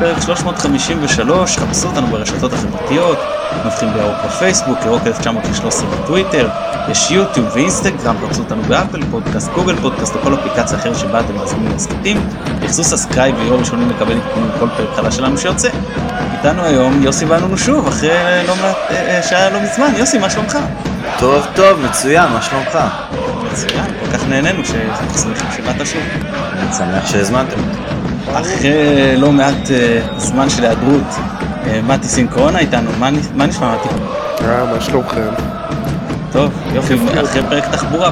פרק 353, חפשו אותנו ברשתות החברתיות, מבחין בירוק בפייסבוק, ירוק 1913 בטוויטר, יש יוטיוב ואינסטגרם, חפשו אותנו באפל פודקאסט, גוגל פודקאסט או כל אפליקציה אחרת שבה אתם מאזינים לסקטים, תחזו סאבסקרייב ויהיו ראשונים לקבל עדכונים כל פרק חדש שלנו שיוצא. איתנו היום יוסי ואנו שוב, אחרי שהיה לא מזמן. יוסי, מה שלומך? טוב טוב, מצוין, מה שלומך? מצוין, כל כך נהנינו שאנחנו שמחים שבאת שוב. אני שמח שהזמנתם. אחרי לא מעט זמן של היעדרות, מתי סינקרונה איתנו, מה נשמע מתי? מה שלומכם? טוב, יופי, אחרי פרק תחבורה,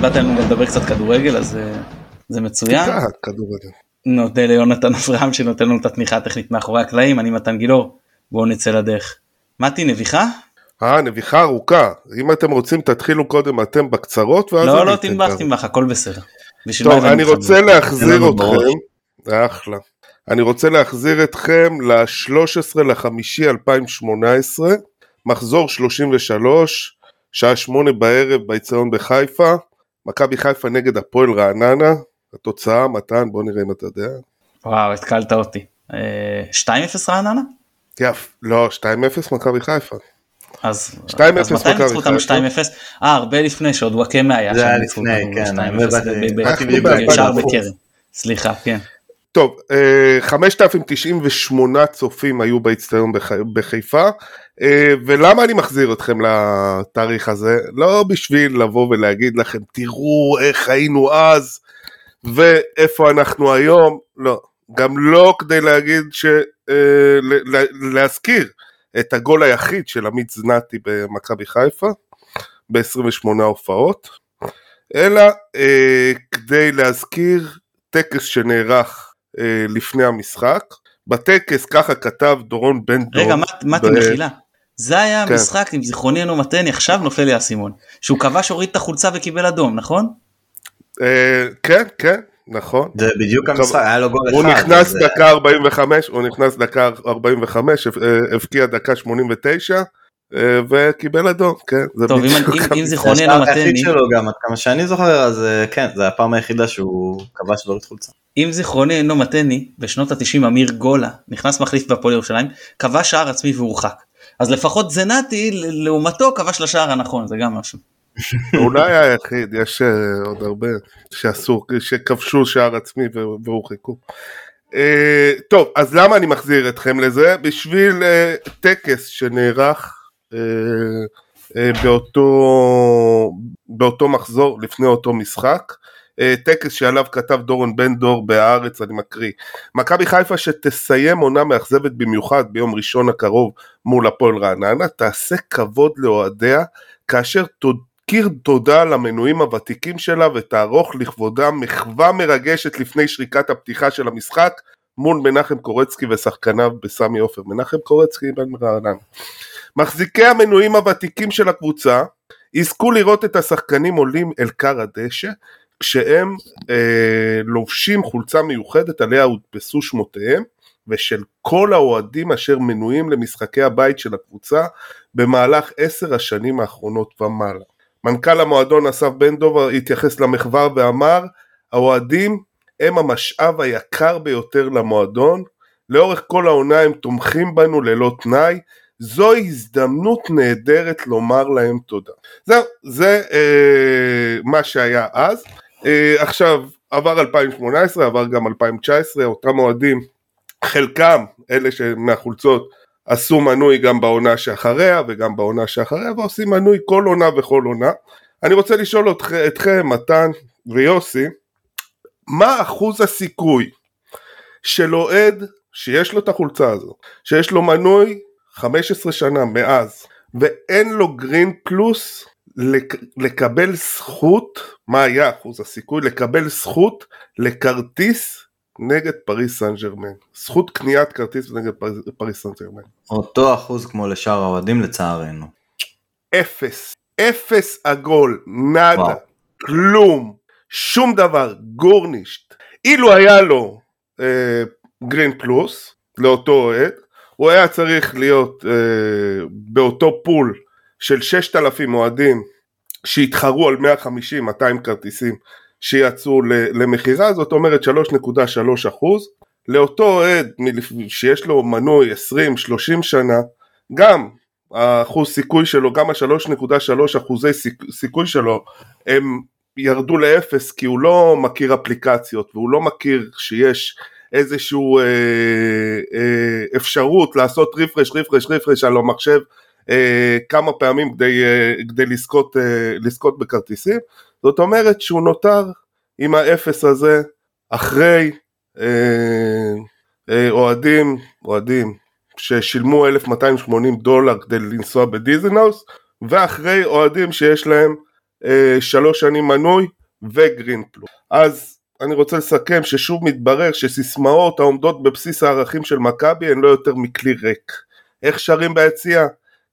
באת לנו לדבר קצת כדורגל, אז זה מצוין. כדורגל. נודה ליונתן אברהם שנותן לנו את התמיכה הטכנית מאחורי הקלעים, אני מתן גילור, בואו נצא לדרך. מתי, נביכה? נביכה ארוכה, אם אתם רוצים תתחילו קודם אתם בקצרות, ואז... לא, תנבח, הכל בסדר. טוב, אני רוצה להחזיר אתכם, אחלה, אני רוצה להחזיר אתכם ל-13.5.2018, מחזור 33, שעה 8 בערב, ביציון בחיפה, מכבי חיפה נגד הפועל רעננה, התוצאה, מתן, בוא נראה אם אתה יודע. וואו, התקלת אותי. 2-0 רעננה? יף, לא, 2-0 מכבי חיפה. אז מתי ניצחו אותנו 2-0? הרבה לפני שעוד וואקמה היה. זה היה לפני, כן. שער בקרן. סליחה, כן. טוב, 5,098 צופים היו באצטדיון בחיפה, ולמה אני מחזיר אתכם לתאריך הזה? לא בשביל לבוא ולהגיד לכם, תראו איך היינו אז, ואיפה אנחנו היום, לא. גם לא כדי להגיד, להזכיר את הגול היחיד של עמית זנתי במכבי חיפה, ב-28 הופעות, אלא כדי להזכיר טקס שנערך לפני המשחק, בטקס ככה כתב דורון בן דור. רגע, מתי מחילה? זה היה המשחק, אם זיכרוני אינו מטעני, עכשיו נופל לי הסימון, שהוא קבע שהוריד את החולצה וקיבל אדום, נכון? כן, כן, נכון. זה בדיוק המשחק, היה לו גול אחד. הוא נכנס דקה 45, הבקיע דקה 89, וקיבל אדום, כן. טוב, אם זיכרוני אינו מטעני... היחיד שלו גם, עד כמה שאני זוכר, אז כן, זה הפעם היחידה שהוא קבע שלא את חולצה. אם זיכרוני אינו מטעני, בשנות ה-90 אמיר גולה, נכנס מחליף בהפועל ירושלים, קבע שער עצמי והורחק. אז לפחות זנתי, לעומתו, קבע של השער הנכון, זה גם משהו. אולי היחיד, יש עוד הרבה שאסור, שכבשו שער עצמי והורחקו. טוב, אז למה אני מחזיר אתכם לזה? בשביל טקס שנערך באותו מחזור לפני אותו משחק, טקס שעליו כתב דורון בן דור בארץ, אני מקריא. מכבי חיפה שתסיים עונה מאכזבת במיוחד ביום ראשון הקרוב מול הפועל רעננה, תעשה כבוד לאוהדיה כאשר תכיר תודה למנויים הוותיקים שלה ותערוך לכבודה מחווה מרגשת לפני שריקת הפתיחה של המשחק מול מנחם קורצקי ושחקניו בסמי עופר. מנחם קורצקי בן רעננה. מחזיקי המנויים הוותיקים של הקבוצה יזכו לראות את השחקנים עולים אל קר הדשא כשהם לובשים חולצה מיוחדת עליה הודפסו שמותיהם ושל כל האוהדים אשר מנויים למשחקי הבית של הקבוצה במהלך 10 השנים האחרונות ומעלה. מנכ"ל המועדון אסף בן דוב התייחס למחווה ואמר, האוהדים הם המשאב היקר ביותר למועדון, לאורך כל העונה הם תומכים בנו ללא תנאי, זו הזדמנות נהדרת לומר להם תודה. זה מה שהיה אז. עכשיו עבר 2018, עבר גם 2019, אותם אוהדים, חלקם, אלה מהחולצות, עשו מנוי גם בעונה שאחריה, וגם בעונה שאחריה, ועושים מנוי כל עונה וכל עונה. אני רוצה לשאול אתכם, מתן ויוסי, מה אחוז הסיכוי של אוהד, שיש לו את החולצה הזו, שיש לו מנוי 15 שנה מאז, ואין לו גרין פלוס, לקבל זכות, מה היה אחוז הסיכוי, לקבל זכות לכרטיס, נגד פריס סן ג'רמן, זכות קניית כרטיס נגד פריס סן ג'רמן. אותו אחוז כמו לשאר האוהדים לצערנו. 0 עגול, נדה, כלום, שום דבר, גורנישט. אילו היה לו גרין פלוס, לאותו אוהד, הוא היה צריך להיות באותו פול של 6,000 אוהדים, שהתחרו על 150-200 כרטיסים, שיצאו למחירה, זאת אומרת 3.3%, לאותו אוהד שיש לו מנוי 20-30 שנה, גם האחוז סיכוי שלו, גם ה-3.3 אחוזי סיכוי שלו, הם ירדו לאפס, כי הוא לא מכיר אפליקציות, והוא לא מכיר שיש איזשהו אפשרות לעשות ריפרש על המחשב כמה פעמים כדי לזכות בכרטיסים. זאת אומרת שהוא נותר עם האפס הזה אחרי אוהדים ששילמו $1,280 כדי לנסוע בדיזנהאוס, ואחרי אוהדים שיש להם 3 שנים מנוי וגרין פלוס. אז אני רוצה לסכם ששוב מתברר שסיסמאות העומדות בבסיס הערכים של מכבי הן לא יותר מכלי ריק. איך שרים ביציאה?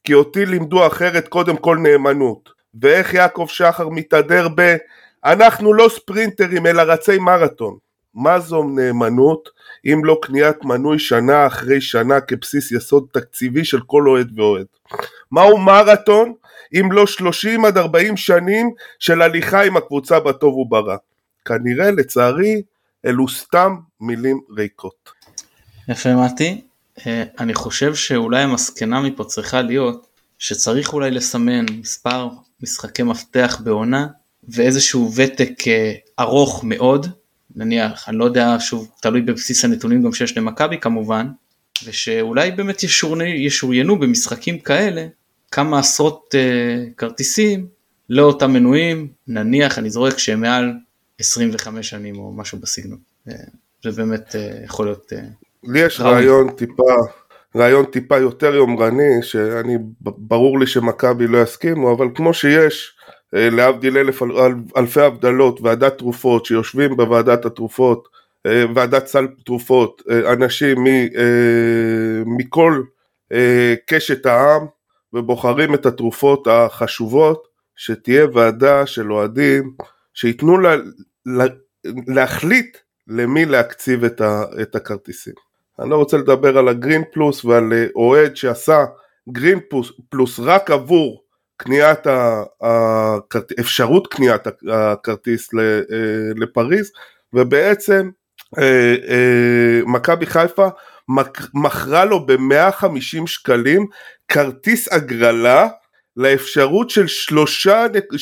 כי אותי לימדו אחרת, קודם כל נאמנות. ואיך יעקב שחר מתהדר אנחנו לא ספרינטרים אלא רצי מרתון. מה זו נאמנות אם לא קניית מנוי שנה אחרי שנה כבסיס יסוד תקציבי של כל אוהד ואוהד? מהו מרתון אם לא 30 עד 40 שנים של הליכה עם הקבוצה בטוב וברע? כנראה לצערי אלו סתם מילים ריקות. יפה מתי, אני חושב שאולי המסקנה מפה צריכה להיות שצריך אולי לסמן מספר משחקי מפתח בעונה ואיזשהו ותק ארוך מאוד, נניח, אני לא יודע, שוב, תלוי בבסיס הנתונים גם שיש למכבי כמובן, ושאולי באמת ישוריינו במשחקים כאלה כמה עשרות כרטיסים לאותם מנויים, נניח, אני זורק שהם מעל 25 שנים או משהו בסגנון. זה באמת יכול להיות... לי יש רעיון טיפה יותר יומרני, שאני, ברור לי שמכבי לא יסכימו, אבל כמו שיש להבדיל אלפי הבדלות, ועדת תרופות, שיושבים בוועדת התרופות, ועדת סל תרופות, אנשים מכל קשת העם, ובוחרים את התרופות החשובות, שתהיה ועדה של אוהדים, שיתנו להחליט למי להקציב את הכרטיסים. אני לא רוצה לדבר על הגרין פלוס ועל אוהד שעשה גרין פלוס רק עבור קניית אפשרות קניית הכרטיס לפריז, ובעצם מכבי חיפה מכרה לו ב$150 כרטיס הגרלה לאפשרות של 3.3%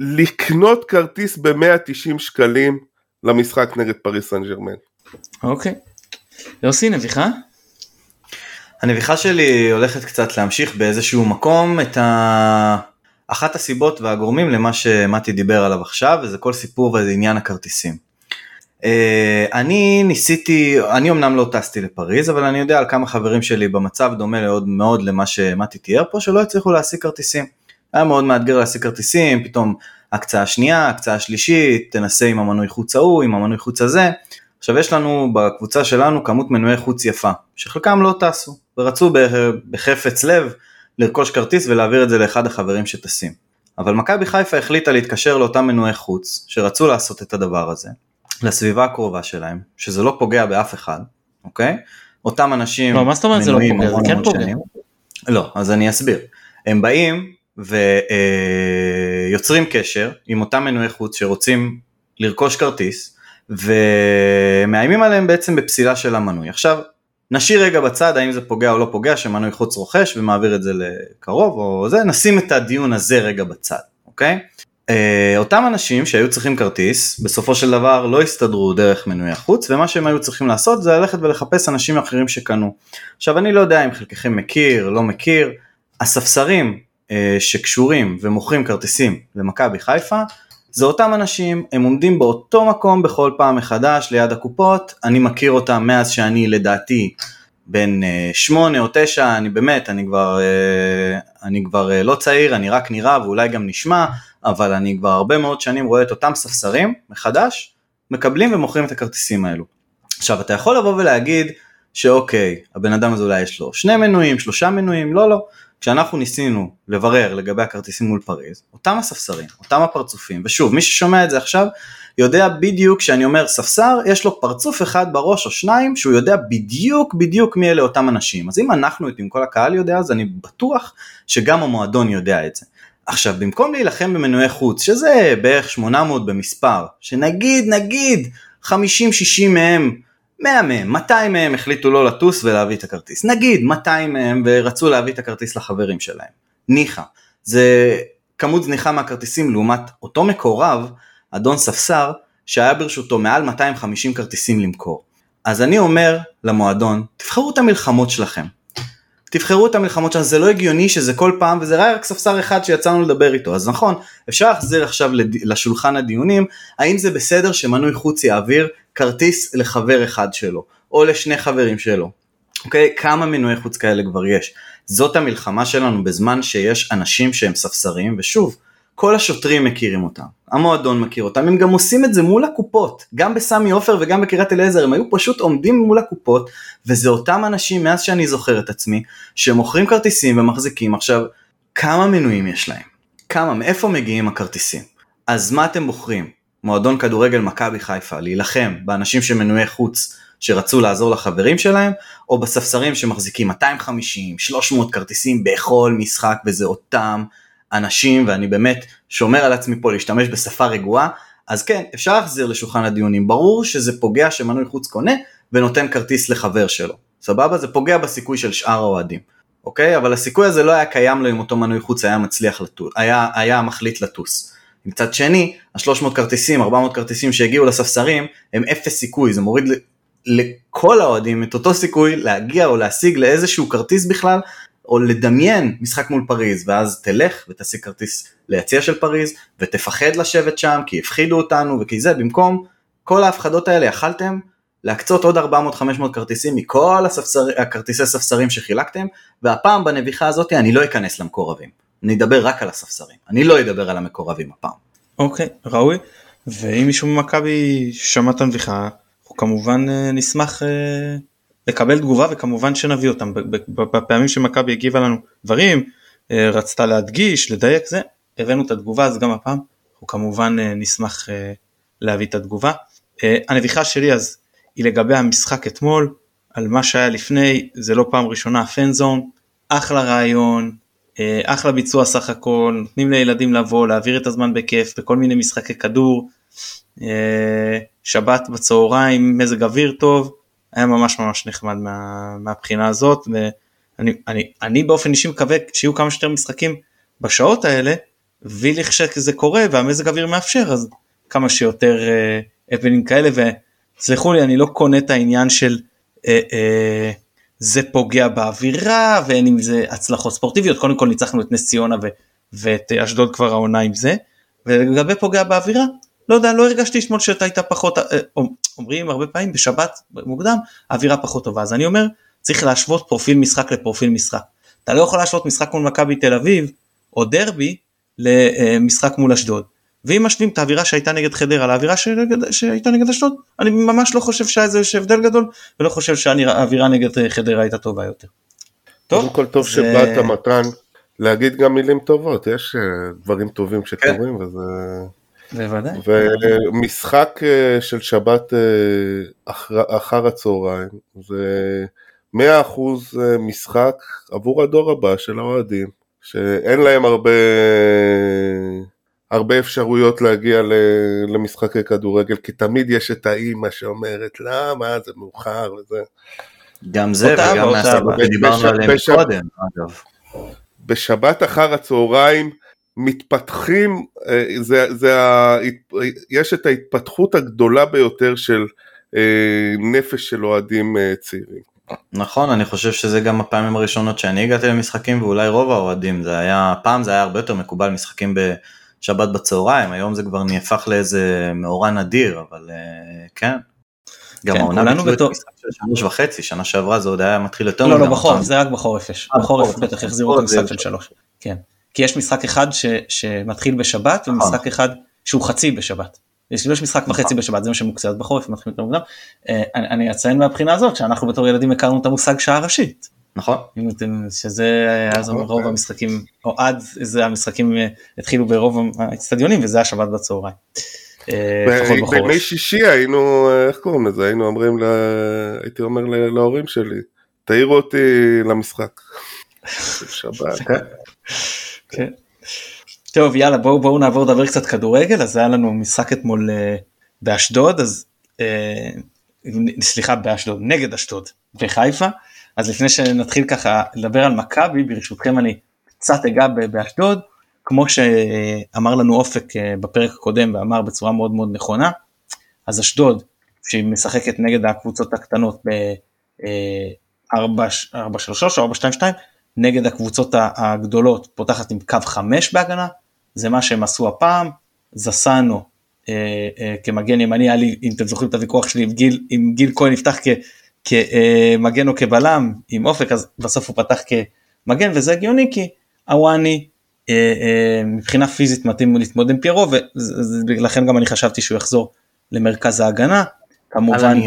לקנות כרטיס ב$190 למשחק נגד פריס סן ז'רמן. אוקיי. יוסי, נביחה? הנביחה שלי הולכת קצת להמשיך באיזשהו מקום את אחת הסיבות והגורמים למה שמתי דיבר עליו עכשיו, וזה כל סיפור וזה עניין הכרטיסים. אני אמנם לא טסתי לפריז, אבל אני יודע על כמה חברים שלי במצב דומה מאוד למה שמתי תיאר פה, שלא הצליחו להשיג כרטיסים. היה מאוד מאתגר להשיג כרטיסים, פתאום הקצאה שנייה, הקצאה שלישית, תנסה עם המנוי חוץ ההוא, עם המנוי חוץ הזה. עכשיו יש לנו בקבוצה שלנו כמות מנועי חוץ יפה, שחלקם לא טסו, ורצו בחפץ לב לרכוש כרטיס ולהעביר את זה לאחד החברים שטסים. אבל מכבי חיפה החליטה להתקשר לאותם מנועי חוץ, שרצו לעשות את הדבר הזה, לסביבה הקרובה שלהם, שזה לא פוגע באף אחד, אוקיי? אותם אנשים... לא, מה זאת אומרת זה לא פוגע? זה כן פוגע. לא, אז אני אסביר. הם באים ויוצרים קשר עם אותם מנועי חוץ שרוצים לרכוש כרטיס, ומאיימים עליהם בעצם בפסילה של המנוי. עכשיו, נשאיר רגע בצד, האם זה פוגע או לא פוגע, שמנוי חוץ רוכש ומעביר את זה לקרוב או זה, נשים את הדיון הזה רגע בצד, אוקיי? אותם אנשים שהיו צריכים כרטיס, בסופו של דבר לא הסתדרו דרך מנוי החוץ, ומה שהם היו צריכים לעשות זה ללכת ולחפש אנשים אחרים שקנו. עכשיו, אני לא יודע אם חלקכם מכיר, לא מכיר, הספסרים שקשורים ומוכרים כרטיסים למכבי חיפה, זה אותם אנשים, הם עומדים באותו מקום בכל פעם מחדש ליד הקופות, אני מכיר אותם מאז שאני לדעתי בין 8 או 9, אני כבר לא צעיר, אני רק נראה ואולי גם נשמע, אבל אני כבר הרבה מאוד שנים רואה את אותם ספסרים מחדש, מקבלים ומוכרים את הכרטיסים האלו. עכשיו אתה יכול לבוא ולהגיד שאוקיי, הבן אדם הזה אולי יש לו 2 מנויים, 3 מנויים, לא. כשאנחנו ניסינו לברר לגבי הכרטיסים מול פריז, אותם הספסרים, אותם הפרצופים, ושוב, מי ששומע את זה עכשיו, יודע בדיוק שאני אומר ספסר, יש לו פרצוף אחד בראש או 2, שהוא יודע בדיוק מי אלה אותם אנשים. אז אם אנחנו, אם כל הקהל יודע, אז אני בטוח שגם המועדון יודע את זה. עכשיו, במקום להילחם במנועי חוץ, שזה בערך 800 במספר, שנגיד, 50-60 מהם, 100 מהם, 200 מהם החליטו לא לטוס ולהביא את הכרטיס. נגיד 200 מהם ורצו להביא את הכרטיס לחברים שלהם. ניחה. זה כמות זניחה מהכרטיסים לעומת אותו מקורב, אדון ספסר, שהיה ברשותו מעל 250 כרטיסים למכור. אז אני אומר למועדון, תבחרו את המלחמות שלכם. תבחרו את המלחמות שלכם, זה לא הגיוני שזה כל פעם, וזה רק ספסר אחד שיצאנו לדבר איתו. אז נכון, אפשר להחזיר עכשיו לשולחן הדיונים, האם זה בסדר שמנוי חוץ יעביר כרטיס לחבר אחד שלו, או לשני חברים שלו. אוקיי? כמה מנועי חוץ כאלה כבר יש. זאת המלחמה שלנו בזמן שיש אנשים שהם ספסרים, ושוב, כל השוטרים מכירים אותם, המועדון מכיר אותם, הם גם עושים את זה מול הקופות, גם בסמי אופר וגם בקריית אליעזר, הם היו פשוט עומדים מול הקופות, וזה אותם אנשים מאז שאני זוכר את עצמי, שמוכרים כרטיסים ומחזיקים. עכשיו, כמה מנויים יש להם? כמה, מאיפה מגיעים הכרטיסים? אז מה אתם בוחרים? מועדון כדורגל מכבי חיפה, להילחם באנשים שמנועי חוץ, שרצו לעזור לחברים שלהם, או בספסרים שמחזיקים 250, 300 כרטיסים בכל משחק, וזה אותם אנשים, ואני באמת שומר על עצמי פה להשתמש בשפה רגועה. אז כן, אפשר להחזיר לשולחן הדיונים, ברור שזה פוגע שמנוי חוץ קונה ונותן כרטיס לחבר שלו, סבבה? זה פוגע בסיכוי של שאר האוהדים, אוקיי? אבל הסיכוי הזה לא היה קיים לו אם אותו מנוי חוץ היה מצליח לטוס, היה מחליט לטוס. מצד שני, ה-300 כרטיסים, 400 כרטיסים שהגיעו לספסרים הם אפס סיכוי, זה מוריד לכל האוהדים את אותו סיכוי להגיע או להשיג לאיזשהו כרטיס בכלל, או לדמיין משחק מול פריז, ואז תלך ותשיג כרטיס ליציאה של פריז, ותפחד לשבת שם, כי הפחידו אותנו, וכי זה במקום כל ההפחדות האלה, יכלתם להקצות עוד 400-500 כרטיסים, מכל הכרטיסי ספסרים שחילקתם, והפעם בנביחה הזאת אני לא אכנס למקורבים, אני אדבר רק על הספסרים, אני לא אדבר על המקורבים הפעם. אוקיי, ראוי, ואם מישהו ממכבי שמע את הנביחה, אנחנו כמובן נשמח לקבל תגובה, וכמובן שנביא אותם. בפעמים שמכבי הגיבה לנו דברים, רצתה להדגיש, לדייק זה, הבאנו את התגובה, אז גם הפעם, אנחנו כמובן נשמח להביא את התגובה. הנביחה שלי אז, היא לגבי המשחק אתמול, על מה שהיה לפני, זה לא פעם ראשונה, הפנזון, אחלה רעיון, אחלה ביצוע סך הכל, נותנים לילדים לבוא, להעביר את הזמן בכיף, בכל מיני משחקי כדור, שבת בצהריים, מזג אוויר טוב, היה ממש ממש נחמד מהבחינה הזאת, ואני באופן אישי מקווה שיהיו כמה שיותר משחקים בשעות האלה, ולכשזה קורה, והמזג אוויר מאפשר, אז כמה שיותר אבנים כאלה, וסלחו לי, אני לא קונה את העניין של, זה פוגע באווירה, ואין עם זה הצלחות ספורטיביות, קודם כל ניצחנו את נס ציונה, ואת אשדוד כבר העונה עם זה, ולגבי פוגע באווירה, לא יודע, לא הרגשתי אתמול שאתה הייתה פחות, אומרים הרבה פעמים בשבת מוקדם, האווירה פחות טובה, אז אני אומר, צריך להשוות פרופיל משחק לפרופיל משחק, אתה לא יכול להשוות משחק מול מכבי תל אביב, או דרבי, למשחק מול אשדוד, ואם משווים את האווירה שהייתה נגד חדרה, לאווירה שהייתה נגד אשדוד, אני ממש לא חושב שהיה איזה הבדל גדול, ולא חושב שהאווירה נגד חדרה הייתה טובה יותר. קודם כל טוב שבאת מתן, להגיד גם מילים טובות, יש דברים טובים שקורים, וזה... בוודאי. ומשחק של שבת אחר הצהריים, זה 100% משחק עבור הדור הבא של האוהדים, שאין להם הרבה אפשרויות להגיע למשחקי כדורגל, כי תמיד יש את האימא שאומרת, למה זה מאוחר וזה. גם זה וגם מהסבבה, דיברנו עליהם קודם, אגב. בשבת אחר הצהריים, מתפתחים, יש את ההתפתחות הגדולה ביותר של נפש של אוהדים צעירים. נכון, אני חושב שזה גם הפעמים הראשונות שאני הגעתי למשחקים, ואולי רוב האוהדים, פעם זה היה הרבה יותר מקובל, משחקים בשבת בצהריים, היום זה כבר נהפך לאיזה מאורע נדיר, אבל כן. גם העונה ביטלו את משחק של 3.5, שנה שעברה זה עוד היה מתחיל יותר. לא, בחורף, זה רק בחורף יש. בחורף בטח החזירו את המשחק של 3. כן. כי יש משחק אחד שמתחיל בשבת, ומשחק אחד שהוא חצי בשבת. יש משחק וחצי בשבת, זה מה שמוקצה בחורף, מתחיל יותר מוקדם. אני אציין מהבחינה הזאת, שאנחנו בתור ילדים הכרנו את המושג שעה ראשית. נכון. שזה היה רוב המשחקים, או עד זה המשחקים התחילו ברוב האצטדיונים, וזה השבת בצהריים. בימי שישי היינו, איך קוראים לזה? הייתי אומר להורים שלי, תעירו אותי למשחק. שבת, כן. כן. טוב, יאללה, בואו נעבור לדבר קצת כדורגל. אז היה לנו משחק אתמול באשדוד, אז סליחה, באשדוד, נגד אשדוד וחיפה. אז לפני שנתחיל ככה לדבר על מכבי, ברשותכם אני קצת אגע באשדוד, כמו שאמר לנו אופק בפרק הקודם, ואמר בצורה מאוד מאוד נכונה, אז אשדוד, שהיא משחקת נגד הקבוצות הקטנות ב-4-3 או 4-2-2, נגד הקבוצות הגדולות, פותחת עם קו 5 בהגנה, זה מה שהם עשו הפעם, זסנו כמגן ימני, אם אתם זוכרים את הוויכוח שלי, עם גיל כהן נפתח כמגן או כבלם, עם אופק, אז בסוף הוא פתח כמגן, וזה הגיוני, כי הוואני, מבחינה פיזית מתאים להתמודד עם פירו, ולכן גם אני חשבתי שהוא יחזור למרכז ההגנה, כמובן,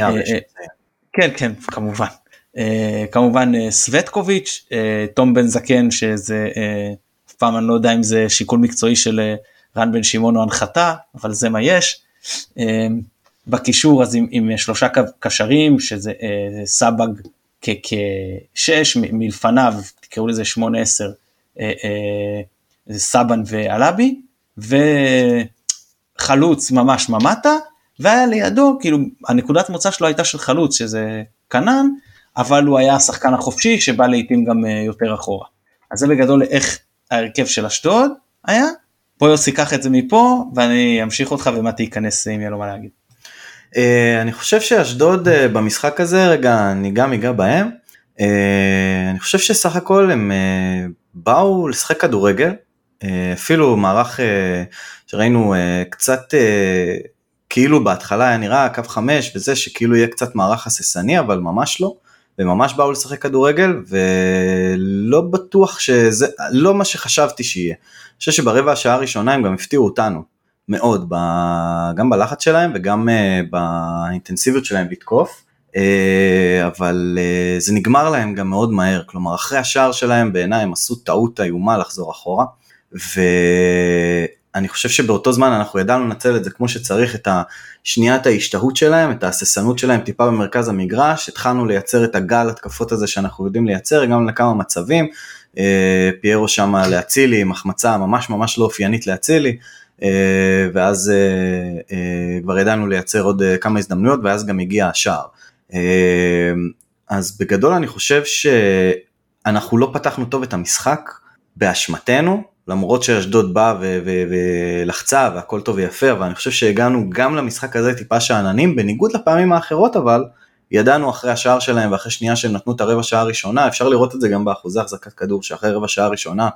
כן, כן, כמובן, כמובן סווטקוביץ', תום בן זקן, שזה, אף פעם אני לא יודע אם זה שיקול מקצועי של רן בן שמעון או הנחתה, אבל זה מה יש, בקישור אז עם שלושה קשרים, שזה סבג כשש, מלפניו, תקראו לזה 8-10, סבן ואלאבי, וחלוץ ממש ממטה, והיה לידו, כאילו, הנקודת מוצא שלו הייתה של חלוץ, שזה קנן, אבל הוא היה השחקן החופשי, שבא לעתים גם יותר אחורה. אז זה בגדול איך ההרכב של אשדוד היה, פה יוסי קח את זה מפה, ואני אמשיך אותך ומה תיכנס אם יהיה לו מה להגיד. אני חושב שאשדוד במשחק הזה, רגע, אני גם אגע בהם, אני חושב שסך הכל הם באו לשחק כדורגל, אפילו מערך שראינו קצת כאילו בהתחלה היה נראה קו 5 וזה שכאילו יהיה קצת מערך הססני, אבל ממש לא, וממש באו לשחק כדורגל, ולא בטוח שזה, לא מה שחשבתי שיהיה. אני חושב שברבע השעה הראשונה הם גם הפתיעו אותנו מאוד, גם בלחץ שלהם וגם באינטנסיביות שלהם לתקוף, אבל זה נגמר להם גם מאוד מהר, כלומר אחרי השער שלהם בעיניי הם עשו טעות איומה לחזור אחורה, ואני חושב שבאותו זמן אנחנו ידענו לנצל את זה כמו שצריך, את שניית ההשתהות שלהם, את ההססנות שלהם טיפה במרכז המגרש, התחלנו לייצר את הגל התקפות הזה שאנחנו יודעים לייצר, גם לכמה מצבים, פיירו שם להצילי, מחמצה ממש ממש לא אופיינית להצילי, ואז כבר ידענו לייצר עוד כמה הזדמנויות, ואז גם הגיע השער. אז בגדול אני חושב שאנחנו לא פתחנו טוב את המשחק באשמתנו, למרות שאשדוד בא ולחצה והכל טוב ויפה, אבל אני חושב שהגענו גם למשחק הזה טיפה שאננים, בניגוד לפעמים האחרות, אבל ידענו אחרי השער שלהם ואחרי שנייה שהם נתנו את הרבע שעה הראשונה, אפשר לראות את זה גם באחוזי החזקת כדור, שאחרי רבע שעה הראשונה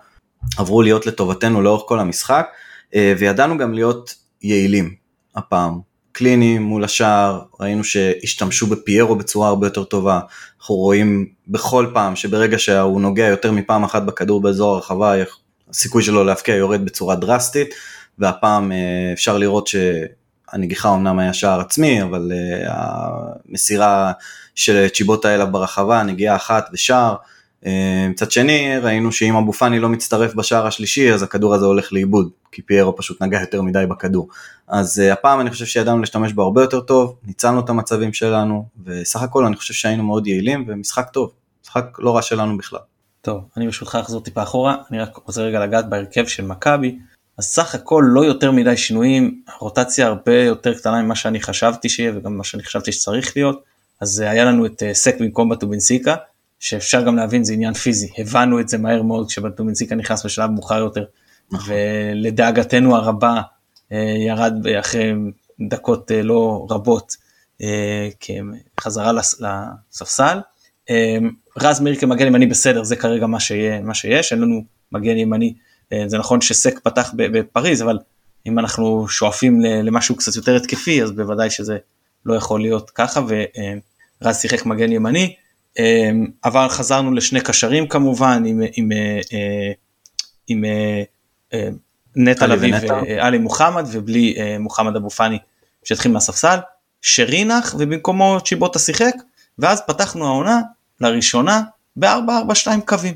עברו להיות לטובתנו לאורך כל המשחק, וידענו גם להיות יעילים הפעם. קליני מול השער, ראינו שהשתמשו בפיירו בצורה הרבה יותר טובה, אנחנו רואים בכל פעם שברגע שהוא נוגע יותר מפעם אחת בכדור באזור הרחבה, הסיכוי שלו להפקיע יורד בצורה דרסטית, והפעם אפשר לראות שהנגיחה אומנם היה שער עצמי, אבל המסירה של צ'יבוטה האלה ברחבה, נגיעה אחת ושער, מצד שני ראינו שאם אבו פאני לא מצטרף בשער השלישי, אז הכדור הזה הולך לאיבוד, כי פיירו פשוט נגע יותר מדי בכדור. אז הפעם אני חושב שידענו להשתמש בו הרבה יותר טוב, ניצלנו את המצבים שלנו, וסך הכל אני חושב שהיינו מאוד יעילים, ומשחק טוב, משחק לא רע שלנו בכלל. טוב, אני בשבילך אחזור טיפה אחורה, אני רק רוצה רגע לגעת בהרכב של מכבי, אז סך הכל לא יותר מדי שינויים, רוטציה הרבה יותר קטנה ממה שאני חשבתי שיהיה, וגם מה שאני חשבתי שצריך להיות, אז היה לנו את סק במקום בטובינסיקה, שאפשר גם להבין, זה עניין פיזי, הבנו את זה מהר מאוד, כשבטובינסיקה נכנס בשלב מאוחר יותר, ולדאגתנו הרבה, ירד אחרי דקות לא רבות, כחזרה לספסל, רז מאיר כמגן ימני בסדר, זה כרגע מה שיש, אין לנו מגן ימני, זה נכון שסק פתח בפריז, אבל אם אנחנו שואפים למשהו קצת יותר התקפי, אז בוודאי שזה לא יכול להיות ככה, ורז שיחק מגן ימני, אבל חזרנו לשני קשרים כמובן, עם נטע לביא ואלי מוחמד, ובלי מוחמד אבו פאני שהתחיל מהספסל, שרינח ובמקומו צ'יבוטה שיחק, ואז פתחנו העונה לראשונה ב-4-4-2 קווים.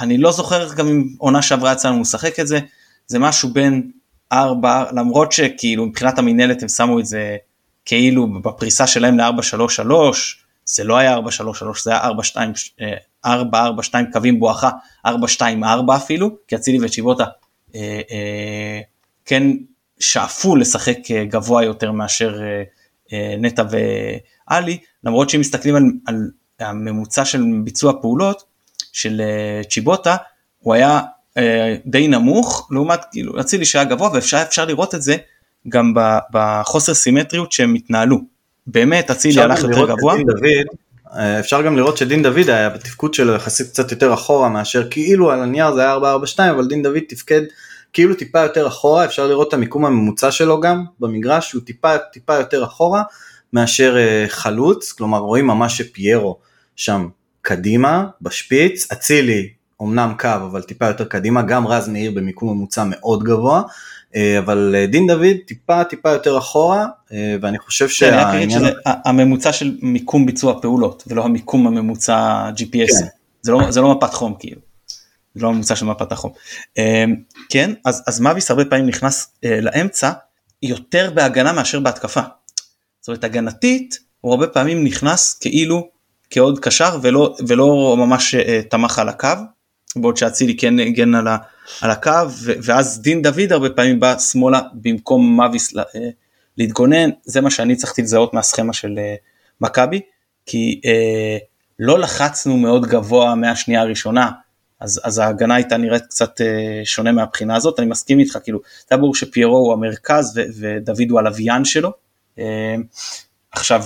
אני לא זוכר גם אם עונה שעברה אצלנו משחק את זה, זה משהו בין 4, למרות שכאילו מבחינת המנהלת הם שמו את זה כאילו בפריסה שלהם ל-4-3-3, זה לא היה 4-3-3, זה היה 4-2 קווים בואכה, 4-2-4 אפילו, כי הצילי וצ'יבוטה כן שאפו לשחק גבוה יותר מאשר נטה ואלי, למרות שהם מסתכלים על הממוצע של ביצוע פעולות של צ'יבוטה, הוא היה די נמוך, לעומת כאילו אצילי שהיה גבוה, ואפשר לראות את זה גם בחוסר סימטריות שהם התנהלו. באמת אצילי הלך יותר גבוה. אפשר גם לראות שדין דוד היה בתפקוד שלו יחסית קצת יותר אחורה, מאשר כאילו על הנייר זה היה 4-4-2, אבל דין דוד תפקד כאילו טיפה יותר אחורה, אפשר לראות את המיקום הממוצע שלו גם במגרש, הוא טיפה יותר אחורה מאשר חלוץ, כלומר רואים ממש שפיירו שם קדימה, בשפיץ, אצילי אומנם קו אבל טיפה יותר קדימה, גם רז מאיר במיקום ממוצע מאוד גבוה, אבל דין דוד טיפה יותר אחורה, ואני חושב שהעניין... הממוצע של מיקום ביצוע פעולות, ולא המיקום הממוצע GPS, זה לא מפת חום כאילו. זה לא ממוצע של מפת החום. כן, אז מאביס הרבה פעמים נכנס לאמצע, יותר בהגנה מאשר בהתקפה. זאת אומרת, הגנתית, הוא הרבה פעמים נכנס כאילו, כעוד קשר, ולא ממש תמך על הקו, בעוד שאצילי כן הגן על הקו, ואז דין דוד הרבה פעמים בא שמאלה, במקום מאביס להתגונן, זה מה שאני צריכתי לזהות מהסכמה של מכבי, כי לא לחצנו מאוד גבוה מהשנייה הראשונה, אז ההגנה הייתה נראית קצת שונה מהבחינה הזאת, אני מסכים איתך, כאילו, אתה ברור שפיירו הוא המרכז, ודוד הוא הלוויין שלו, עכשיו,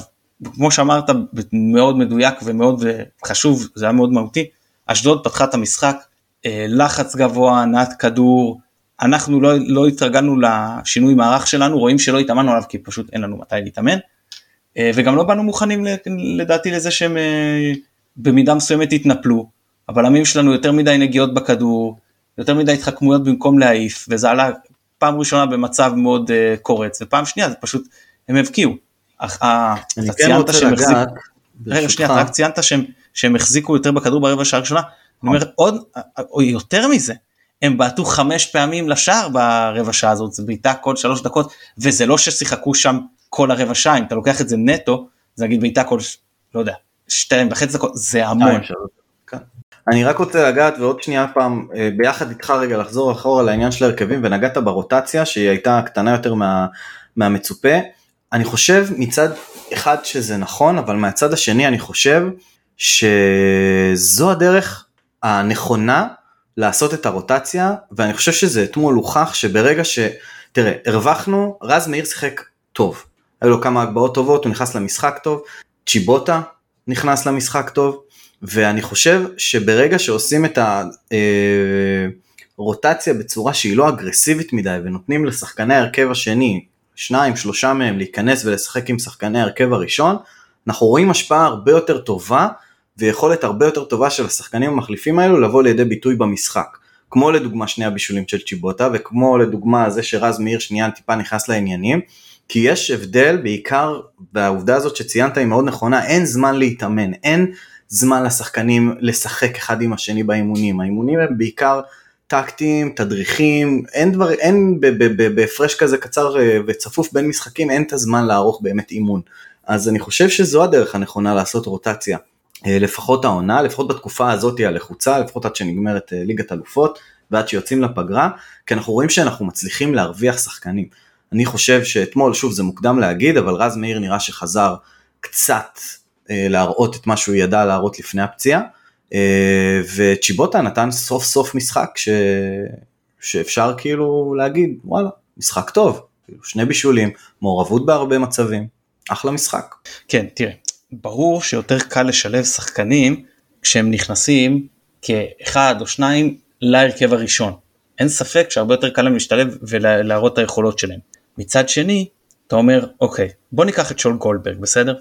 כמו שאמרת, מאוד מדויק ומאוד חשוב, זה היה מאוד מהותי, אשדוד פתחה את המשחק, לחץ גבוה, הנעת כדור, אנחנו לא התרגלנו לשינוי מערך שלנו, רואים שלא התאמנו עליו, כי פשוט אין לנו מתי להתאמן, וגם לא באנו מוכנים לדעתי לזה שהם במידה מסוימת התנפלו, אבל העמים שלנו יותר מדי נגיעות בכדור, יותר מדי התחכמויות במקום להעיף, וזה עלה פעם ראשונה במצב מאוד קורץ, ופעם שנייה זה פשוט, הם הבקיעו. אני כן רוצה לגעת. רגע, שנייה, רק ציינת שהם החזיקו יותר בכדור ברבע שעה הראשונה, אני אומר, יותר מזה, הם בעטו 5 פעמים לשער ברבע שעה הזאת, זה בעיטה כל 3 דקות, וזה לא ששיחקו שם כל הרבע שעה, אם אתה לוקח את זה נטו, זה נגיד בעיטה כל, לא יודע, 2.5 דקות, זה המון. אני רק רוצה לגעת, ועוד שנייה פעם, ביחד איתך רגע לחזור אחורה לעניין של הרכבים, ונגעת ברוטציה, שהיא הייתה קטנה יותר מהמצופה, אני חושב מצד אחד שזה נכון, אבל מהצד השני אני חושב, שזו הדרך הנכונה לעשות את הרוטציה, ואני חושב שזה אתמול הוכח, שברגע תראה, הרווחנו, רז מאיר שיחק טוב, היו לו כמה הגבהות טובות, הוא נכנס למשחק טוב, צ'יבוטה נכנס למשחק טוב, ואני חושב שברגע שעושים את הרוטציה בצורה שהיא לא אגרסיבית מדי, ונותנים לשחקני הרכב השני, 2-3 מהם להיכנס ולשחק עם שחקני הרכב הראשון, אנחנו רואים השפעה הרבה יותר טובה, ויכולת הרבה יותר טובה של השחקנים המחליפים האלו, לבוא לידי ביטוי במשחק, כמו לדוגמה 2 הבישולים של צ'יבוטה, וכמו לדוגמה זה שרז מאיר שנייה טיפה נכנס לעניינים, כי יש הבדל בעיקר, והעובדה הזאת שציינת היא מאוד נכונה, אין זמן להתאמן, אין זמן לשחקנים לשחק אחד עם השני באימונים, האימונים הם בעיקר טקטיים, תדריכים, אין בהפרש כזה קצר וצפוף בין משחקים, אין את הזמן לערוך באמת אימון, אז אני חושב שזו הדרך הנכונה לעשות רוטציה, לפחות העונה, לפחות בתקופה הזאת היא הלחוצה, לפחות עד שנגמרת ליגת אלופות, ועד שיוצאים לפגרה, כי אנחנו רואים שאנחנו מצליחים להרוויח שחקנים, אני חושב שאתמול, שוב זה מוקדם להגיד, אבל רז מאיר נראה שחזר קצת, להראות את מה שהוא ידע להראות לפני הפציעה, וצ'יבוטה נתן סוף סוף משחק שאפשר כאילו להגיד, וואלה, משחק טוב, 2 בישולים, מעורבות בהרבה מצבים, אחלה משחק. כן, תראה, ברור שיותר קל לשלב שחקנים כשהם נכנסים כ1 או 2 להרכב הראשון, אין ספק שהרבה יותר קל להם להשתלב ולהראות את היכולות שלהם. מצד שני, אתה אומר, אוקיי, בוא ניקח את שול גולדברג, בסדר?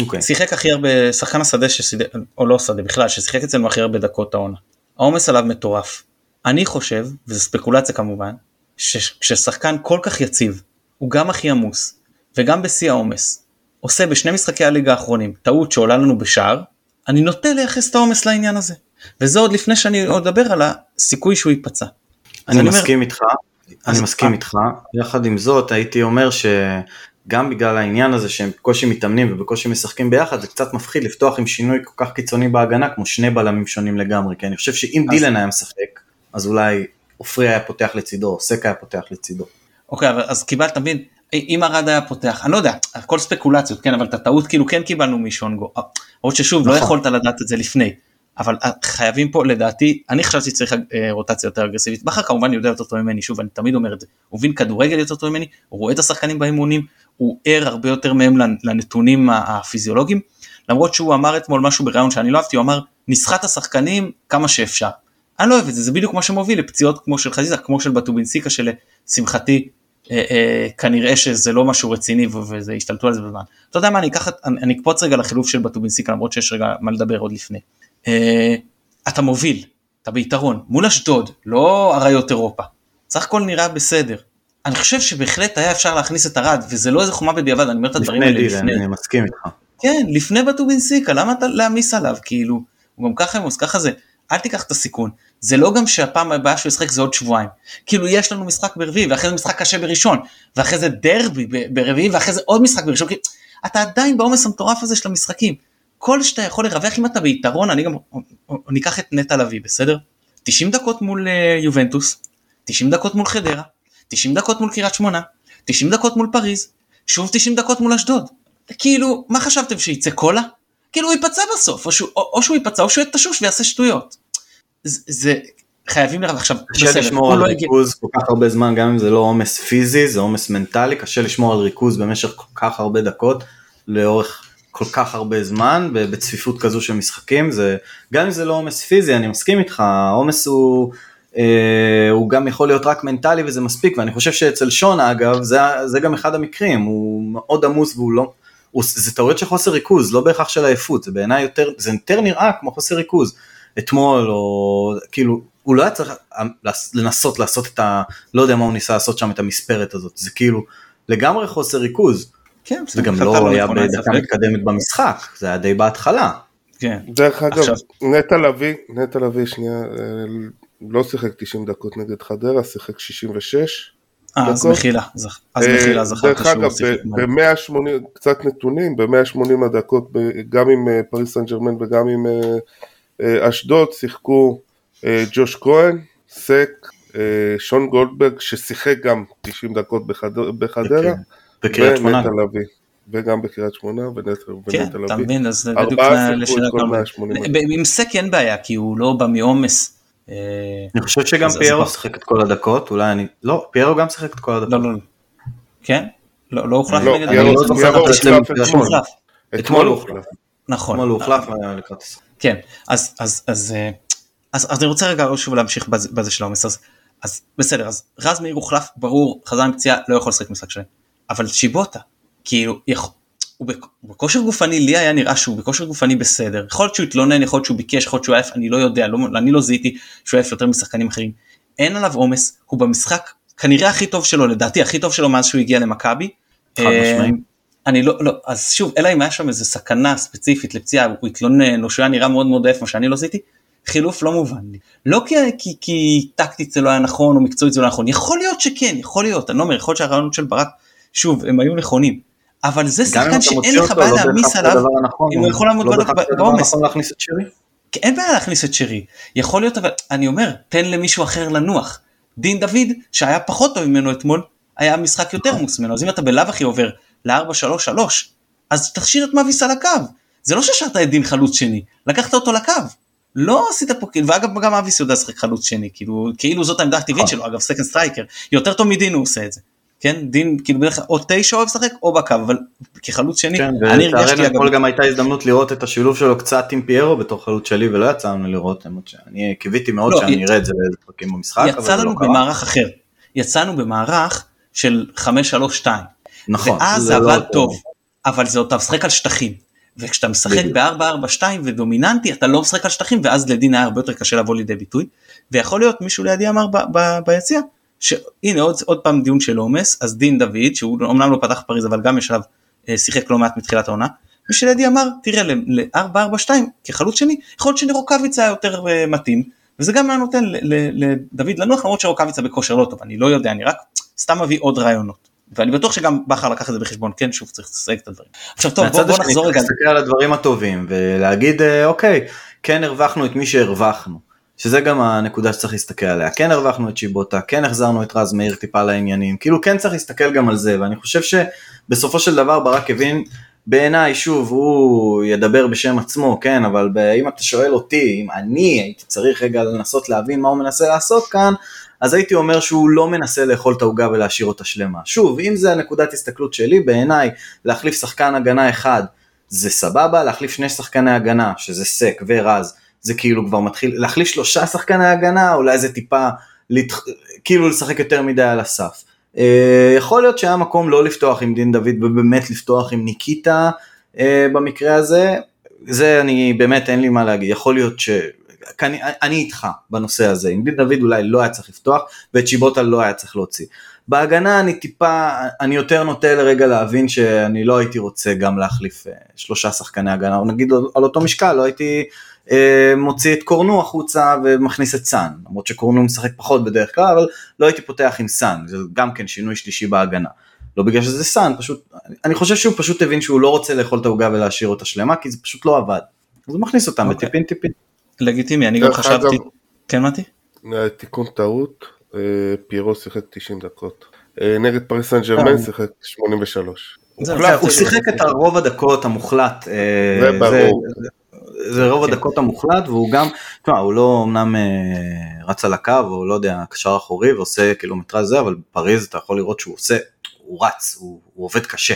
Okay. שיחק הכי הרבה, שחקן השדה ששיחק, או לא שדה בכלל, ששיחק אצלנו הכי הרבה דקות העונה. העומס עליו מטורף. אני חושב, וזו ספקולציה כמובן, ששחקן כל כך יציב, הוא גם הכי עמוס, וגם בשיא העומס, עושה ב2 משחקי הליגה האחרונים, טעות שעולה לנו בשער, אני נוטה לייחס את העומס לעניין הזה. וזה עוד לפני שאני עוד אדבר על הסיכוי שהוא ייפצע. אני מסכים איתך, יחד עם זאת הייתי אומר ש... גם בגלל העניין הזה שהם בקושי מתאמנים ובקושי משחקים ביחד, זה קצת מפחיד לפתוח עם שינוי כל כך קיצוני בהגנה, כמו 2 בלמים שונים לגמרי, כי אני חושב שאם דילן היה משחק, אז אולי אופרי היה פותח לצידו, סקה היה פותח לצידו. אוקיי, אז קיבלת, תמיד, אם הרד היה פותח, אני לא יודע, הכל ספקולציות, כן, אבל את הטעות כאילו כן קיבלנו משונגו, עוד ששוב, לא יכולת לדעת את זה לפני, אבל חייבים פה, לדעתי, אני חשבתי צריך רוטציה יותר אגרסיבית, בחר כמובן יודע יותר טוב ממני, שוב, אני תמיד אומר את זה, הוא מבין כדורגל יותר טוב ממני, הוא רואה את השחקנים באימונים, הוא ער הרבה יותר מהם לנתונים הפיזיולוגיים, למרות שהוא אמר אתמול משהו בראיון שאני לא אהבתי, הוא אמר, נסחט השחקנים כמה שאפשר. אני לא אוהב את זה, זה בדיוק מה שמוביל לפציעות כמו של חזיזה, כמו של בטובינסיקה, שלשמחתי, כנראה שזה לא משהו רציני, וזה השתלטו על זה בזמן. אתה יודע מה, אני אקפוץ רגע לחילוף של בטובינסיקה, למרות שיש רגע מה לדבר עוד לפני. אתה מוביל, אתה ביתרון, מול אשדוד, לא אריות אירופה. סך הכל נראה בסדר. אני חושב שבהחלט היה אפשר להכניס את הרד, וזה לא איזה חומה בדיעבד, אני אומר את הדברים האלה לפני. אני מסכים איתך. כן, לפני בטובינסיקה, למה אתה להמיס עליו? כאילו, הוא גם ככה עמוס, ככה זה. אל תיקח את הסיכון. זה לא גם שהפעם הבאה שהוא ישחק זה עוד שבועיים. כאילו יש לנו משחק ברביעי, ואחרי זה משחק קשה בראשון, ואחרי זה דרבי ברביעי, ואחרי זה עוד משחק בראשון. אתה עדיין בעומס המטורף הזה של המשחקים. כל שאתה יכול לרווח אם אתה ביתרון, אני גם ניקח את נטע לביא, בסדר? 90 דקות מול יובנטוס, 90 דקות מול חדרה, 90 דקות מול קריית שמונה, 90 דקות מול פריז, שוב 90 דקות מול אשדוד. כאילו, מה חשבתם שיצא קולה? כאילו הוא ייפצע בסוף, או שהוא ייפצע, או שהוא יתשוש ויעשה שטויות. זה חייבים לראות עכשיו. קשה לשמור על ריכוז כל כך הרבה זמן, גם אם זה לא עומס פיזי, זה עומס מנטלי, קשה לשמור על ריכוז במשך כל כך הרבה דקות, לאורך כל כך הרבה זמן, ובצפיפות כזו של משחקים, גם אם זה לא עומס פיזי, אני מסכים איתך, העומס הוא גם יכול להיות רק מנטלי, וזה מספיק, ואני חושב שאצל שונה, אגב, זה גם אחד המקרים, הוא מאוד עמוס והוא לא... זה טעויות של חוסר ריכוז, לא בהכרח של העיפות, זה בעיניי יותר נראה כמו חוסר ריכוז, אתמול, או כאילו, הוא לא היה צריך לנסות לעשות את ה, לא יודע מה הוא ניסה לעשות שם, את המספרת הזאת, זה כאילו, לגמרי חוסר ריכוז, זה גם לא היה בדקה מתקדמת במשחק, זה היה די בהתחלה. דרך אגב, נטע לביא, שנייה, לא שיחק 90 דקות נגד חדרה, שיחק 66, אז מחילה, זכר ב-180, קצת נתונים, ב-180 הדקות, גם עם פריס סן ג'רמן וגם עם אשדוד, שיחקו ג'וש כהן, סק, שון גולדברג, ששיחק גם 90 דקות בחדרה, וגם בקריית שמונה, ונטע לביא, 4 שיחקו את כל 180. עם סק אין בעיה, כי הוא לא בא מעומס, אני חושב שגם פיירו שחק את כל הדקות, אולי אני, לא, פיירו גם שחק את כל הדקות. לא, לא, כן? לא הוחלף נגד? לא הוחלף. אתמול הוחלף. נכון. אתמול הוחלף. כן, אז אני רוצה רגע שוב להמשיך בזה של העומס, אז בסדר, אז רז מאיר הוחלף, ברור, חזר עם פציעה, לא יכול לשחק משחק שלהם, אבל שיבוטה, כאילו, הוא בכושר גופני, לי היה נראה שהוא בכושר גופני בסדר, יכול להיות שהוא התלונן, יכול להיות שהוא ביקש, יכול להיות שהוא עייף, אני לא יודע, אני לא זיהיתי שהוא עייף יותר משחקנים אחרים, אין עליו עומס, הוא במשחק כנראה הכי טוב שלו, לדעתי הכי טוב שלו מאז שהוא הגיע למכבי, אני לא, אז שוב, אלא אם היה שם איזו סכנה ספציפית לפציעה, הוא התלונן, או שהוא היה נראה מאוד מאוד עייף, מה שאני לא זיהיתי, חילוף לא מובן לי, לא כי טקטית זה לא היה נכון, או מקצועית זה לא נכון, יכול להיות שכן, יכול להיות, אני לא אומר, יכול להיות שהרעיונות של ברק, שוב, הם היו נכונים, אבל זה שחקן שאין לך בעיה להעמיס עליו, אם הוא יכול לעמוד בעומס. אין בעיה להכניס את שרי, יכול להיות, אבל אני אומר, תן למישהו אחר לנוח. דין דוד, שהיה פחות טוב ממנו אתמול, היה משחק יותר עמוס ממנו, אז אם אתה בלאו הכי עובר ל-4-3-3, אז תשאיר את מאביס על הקו. זה לא ששארת את דין חלוץ שני, לקחת אותו לקו. לא עשית פה, ואגב גם מאביס יודע שחק חלוץ שני, כאילו זאת העמדה הטבעית שלו, אגב סקנד סטרייקר, יותר טוב מדין הוא עושה את זה. כן, דין, כאילו בדרך כלל, או 9 אוהב שחק, או בקו, אבל כחלוץ שני, אני הרגשתי... אתמול גם הייתה הזדמנות לראות את השילוב שלו קצת עם פיירו, בתור חלוץ שלי, ולא יצא לנו לראות, אני קיוויתי מאוד שאני אראה את זה לאיזה פרקים במשחק, אבל זה לא קרה. יצאנו במערך אחר, יצאנו במערך של 5-3-2, ואז זה עבד טוב, אבל זה אותה, שחק על שטחים, וכשאתה משחק ב-4-4-2 ודומיננטי, אתה לא משחק על שטחים, ואז לדין היה הרבה יותר קשה לבוא לידי ביטוי, ויכול להיות מישהו לידי אמר ביציע, שהנה עוד פעם דיון של עומס, אז דין דוד, שהוא אמנם לא פתח פריז, אבל גם יש עליו שיחק לא מעט מתחילת העונה, ושלדי אמר, תראה, ל-4-4-2, כחלוץ שני, יכול להיות שרוקביץ היה יותר מתאים, וזה גם היה נותן לדוד לנוח, למרות שרוקביץ בכושר לא טוב, אני לא יודע, אני רק סתם מביא עוד רעיונות, ואני בטוח שגם בחר לקח את זה בחשבון, כן, שוב צריך לסייג את הדברים. עכשיו טוב, בוא נחזור רגע. מהצד השני, תסתכל על הדברים הטובים, ולהגיד, אוקיי, כן הרווחנו את מי שהרווחנו. שזה גם הנקודה שצריך להסתכל עליה. כן הרווחנו את שיבוטה, כן החזרנו את רז מאיר טיפה לעניינים, כאילו כן צריך להסתכל גם על זה, ואני חושב שבסופו של דבר ברק הבין, בעיניי שוב הוא ידבר בשם עצמו, כן, אבל אם אתה שואל אותי, אם אני הייתי צריך רגע לנסות להבין מה הוא מנסה לעשות כאן, אז הייתי אומר שהוא לא מנסה לאכול את ההוגה ולהשאיר אותה שלמה. שוב, אם זה נקודת הסתכלות שלי, בעיניי להחליף שחקן הגנה אחד, זה סבבה, להחליף שני שחקני הגנה, שזה סק ורז, זה כאילו כבר מתחיל, להחליף 3 שחקני הגנה, אולי זה טיפה, כאילו לשחק יותר מדי על הסף. יכול להיות שהיה מקום לא לפתוח עם דין דוד, ובאמת לפתוח עם ניקיטה במקרה הזה, זה אני באמת אין לי מה להגיד, יכול להיות ש... אני איתך בנושא הזה, עם דין דוד אולי לא היה צריך לפתוח, ואת שיבוטה לא היה צריך להוציא. בהגנה אני טיפה, אני יותר נוטה לרגע להבין שאני לא הייתי רוצה גם להחליף 3 שחקני הגנה, או נגיד על אותו משקל, לא הייתי מוציא את קורנו החוצה ומכניס את סן, למרות שקורנו משחק פחות בדרך כלל, אבל לא הייתי פותח עם סן, זה גם כן שינוי שלישי בהגנה. לא בגלל שזה סן, פשוט, אני חושב שהוא פשוט הבין שהוא לא רוצה לאכול את ההוגה ולהשאיר אותה שלמה, כי זה פשוט לא עבד. אז הוא מכניס אותם בטיפין טיפין. לגיטימי, אני גם חשבתי, כן מתי? תיקון טעות, פירו שיחק 90 דקות, נגד פריס סן ז'רמן שיחק 83. הוא שיחק את הרוב הדקות המוחלט, זה רוב הדקות המוחלט, והוא גם, תשמע, הוא לא אמנם רץ על הקו, הוא לא יודע, קשר אחורי ועושה קילומטרז זה, אבל בפריז אתה יכול לראות שהוא עושה, הוא רץ, הוא עובד קשה.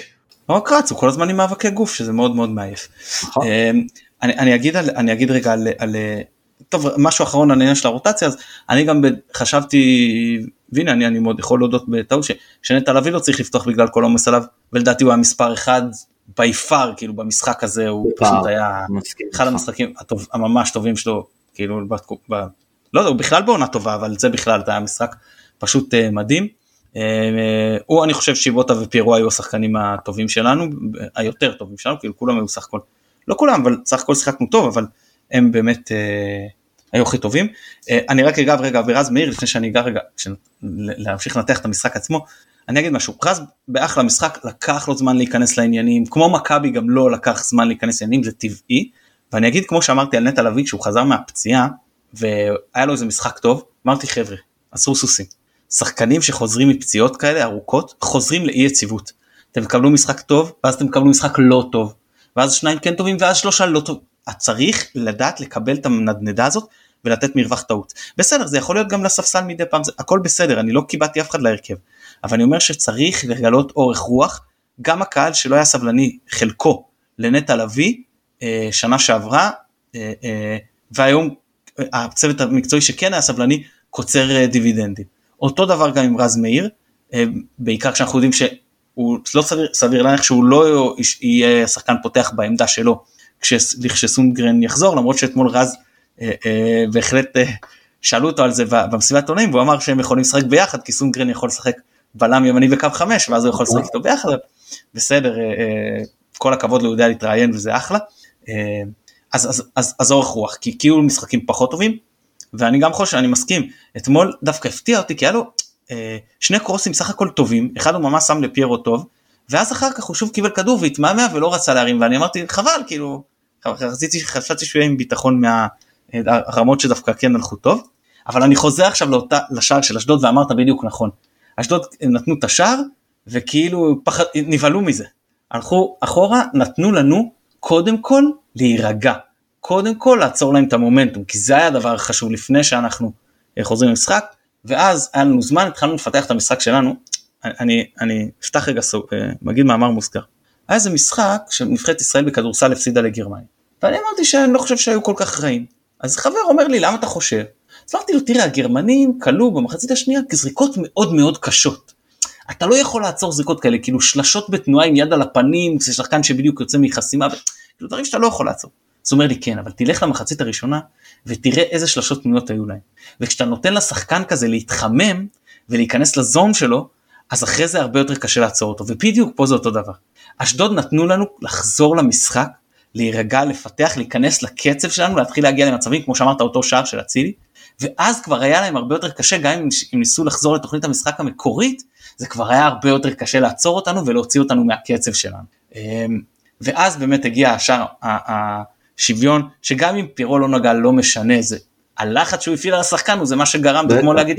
לא רק רץ, הוא כל הזמן עם מאבקי גוף, שזה מאוד מאוד מעייף. נכון. אני אגיד רגע על טוב, משהו אחרון על העניין של הרוטציה, אז אני גם חשבתי, והנה אני מאוד יכול להודות בטעות, שנטע לביא לא צריך לפתוח בגלל כל עומס עליו, ולדעתי הוא היה מספר 1 ביפר, כאילו במשחק הזה, הוא פשוט היה אחד המשחקים הממש טובים שלו, כאילו, לא יודע, הוא בכלל בעונה טובה, אבל זה בכלל היה משחק פשוט מדהים, הוא אני חושב שיבוטה ופירו היו השחקנים הטובים שלנו, היותר טובים שלנו, כאילו כולם היו שחקון, לא כולם, אבל סך הכל שיחקנו טוב, אבל הם באמת היו הכי טובים. אני רק אגב רגע, ורז מאיר, לפני שאני אגע רגע, להמשיך לנתח את המשחק עצמו, אני אגיד משהו, רז באחלה משחק, לקח לו זמן להיכנס לעניינים, כמו מכבי גם לא לקח זמן להיכנס לעניינים, זה טבעי, ואני אגיד כמו שאמרתי על נטע לביא, שהוא חזר מהפציעה, והיה לו איזה משחק טוב, אמרתי חבר'ה, אסור סוסים, שחקנים שחוזרים מפציעות כאלה ארוכות, חוזרים לאי יציבות, אתם תקבלו משחק טוב, ואז אתם תקבלו משחק לא טוב, ואז 2 כן טובים, ואז 3 לא טוב. צריך לדעת לקבל את הנדנדה הזאת, ולתת מרווח טעות. בסדר, זה יכול להיות גם לספסל מדי פעם, הכל בסדר, אני לא קיבלתי אף אחד להרכב. אבל אני אומר שצריך לגלות אורך רוח, גם הקהל שלא היה סבלני, חלקו, לנטע לביא, שנה שעברה, והיום, הצוות המקצועי שכן היה סבלני, קוצר דיווידנדים. אותו דבר גם עם רז מאיר, בעיקר כשאנחנו יודעים ש... הוא לא סביר להניח שהוא לא יהיה שחקן פותח בעמדה שלו, כשסונגרן יחזור, למרות שאתמול רז בהחלט שאלו אותו על זה במסיבת עונאים, והוא אמר שהם יכולים לשחק ביחד, כי סונגרן יכול לשחק בלם ימני בקו 5, ואז הוא יכול לשחק איתו ביחד, בסדר, כל הכבוד לו יודע להתראיין וזה אחלה, אז אורך רוח, כי כאילו משחקים פחות טובים, ואני גם חושב, אני מסכים, אתמול דווקא הפתיע אותי, כי היה לו, 2 קרוסים סך הכל טובים, אחד הוא ממש שם לפיירו טוב, ואז אחר כך הוא שוב קיבל כדור והתמהמה ולא רצה להרים, ואני אמרתי חבל, כאילו, חשבתי שהוא יהיה עם ביטחון מהרמות שדווקא כן הלכו טוב, אבל אני חוזר עכשיו לשער של אשדוד, ואמרת בדיוק נכון, אשדוד נתנו את השער, וכאילו נבהלו מזה, הלכו אחורה, נתנו לנו קודם כל להירגע, קודם כל לעצור להם את המומנטום, כי זה היה הדבר החשוב לפני שאנחנו חוזרים למשחק, ואז היה לנו זמן, התחלנו לפתח את המשחק שלנו, אני אפתח רגע, מגיד מאמר מוזכר, היה איזה משחק שנבחרת ישראל בכדורסל הפסידה לגרמניה, ואני אמרתי שאני לא חושב שהיו כל כך רעים, אז חבר אומר לי, למה אתה חושב? אז אמרתי לו, תראה, הגרמנים קלו במחצית השנייה כזריקות מאוד מאוד קשות, אתה לא יכול לעצור זריקות כאלה, כאילו שלשות בתנועה עם יד על הפנים, כששחקן שבדיוק יוצא מחסימה, כאילו דברים שאתה לא יכול לעצור. אז הוא אומר לי, כן, אבל תלך למחצית הראשונה, ותראה איזה שלשות תנועות היו להם. וכשאתה נותן לשחקן כזה להתחמם, ולהיכנס לזון שלו, אז אחרי זה הרבה יותר קשה לעצור אותו, ובדיוק פה זה אותו דבר. אשדוד נתנו לנו לחזור למשחק, להירגע, לפתח, להיכנס לקצב שלנו, להתחיל להגיע למצבים, כמו שאמרת, אותו שער של הצילי, ואז כבר היה להם הרבה יותר קשה, גם אם ניסו לחזור לתוכנית המשחק המקורית, זה כבר היה הרבה יותר קשה לעצור אותנו, ולהוציא אותנו מהקצב שלנו. ואז באמת הגיע השער, שוויון, שגם אם פירו לא נגע לא משנה, זה הלחץ שהוא הפעיל על השחקן הוא זה מה שגרם, זה כמו להגיד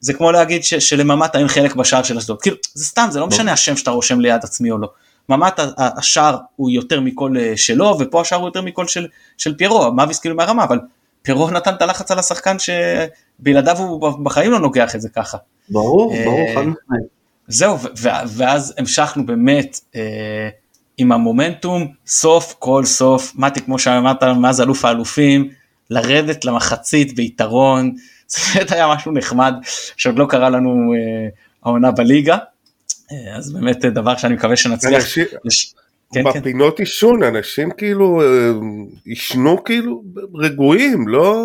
זה כמו להגיד שלממטה אין חלק בשער של אשדוד, כאילו זה סתם, זה לא משנה השם שאתה רושם ליד עצמי או לא, ממטה השער הוא יותר מכל שלו, ופה השער הוא יותר מכל של פירו, מאביס כאילו מהרמה, אבל פירו נתן את הלחץ על השחקן שבלעדיו הוא בחיים לא נוגח את זה ככה. ברור, ברור, חד משמעית. זהו, ואז המשכנו באמת עם המומנטום, סוף כל סוף, מתי כמו שאמרת, מאז אלוף האלופים, לרדת למחצית ביתרון, זה היה משהו נחמד, שעוד לא קרה לנו העונה בליגה, אז באמת דבר שאני מקווה שנצליח. בפינות אישון, אנשים כאילו אישנו כאילו רגועים, לא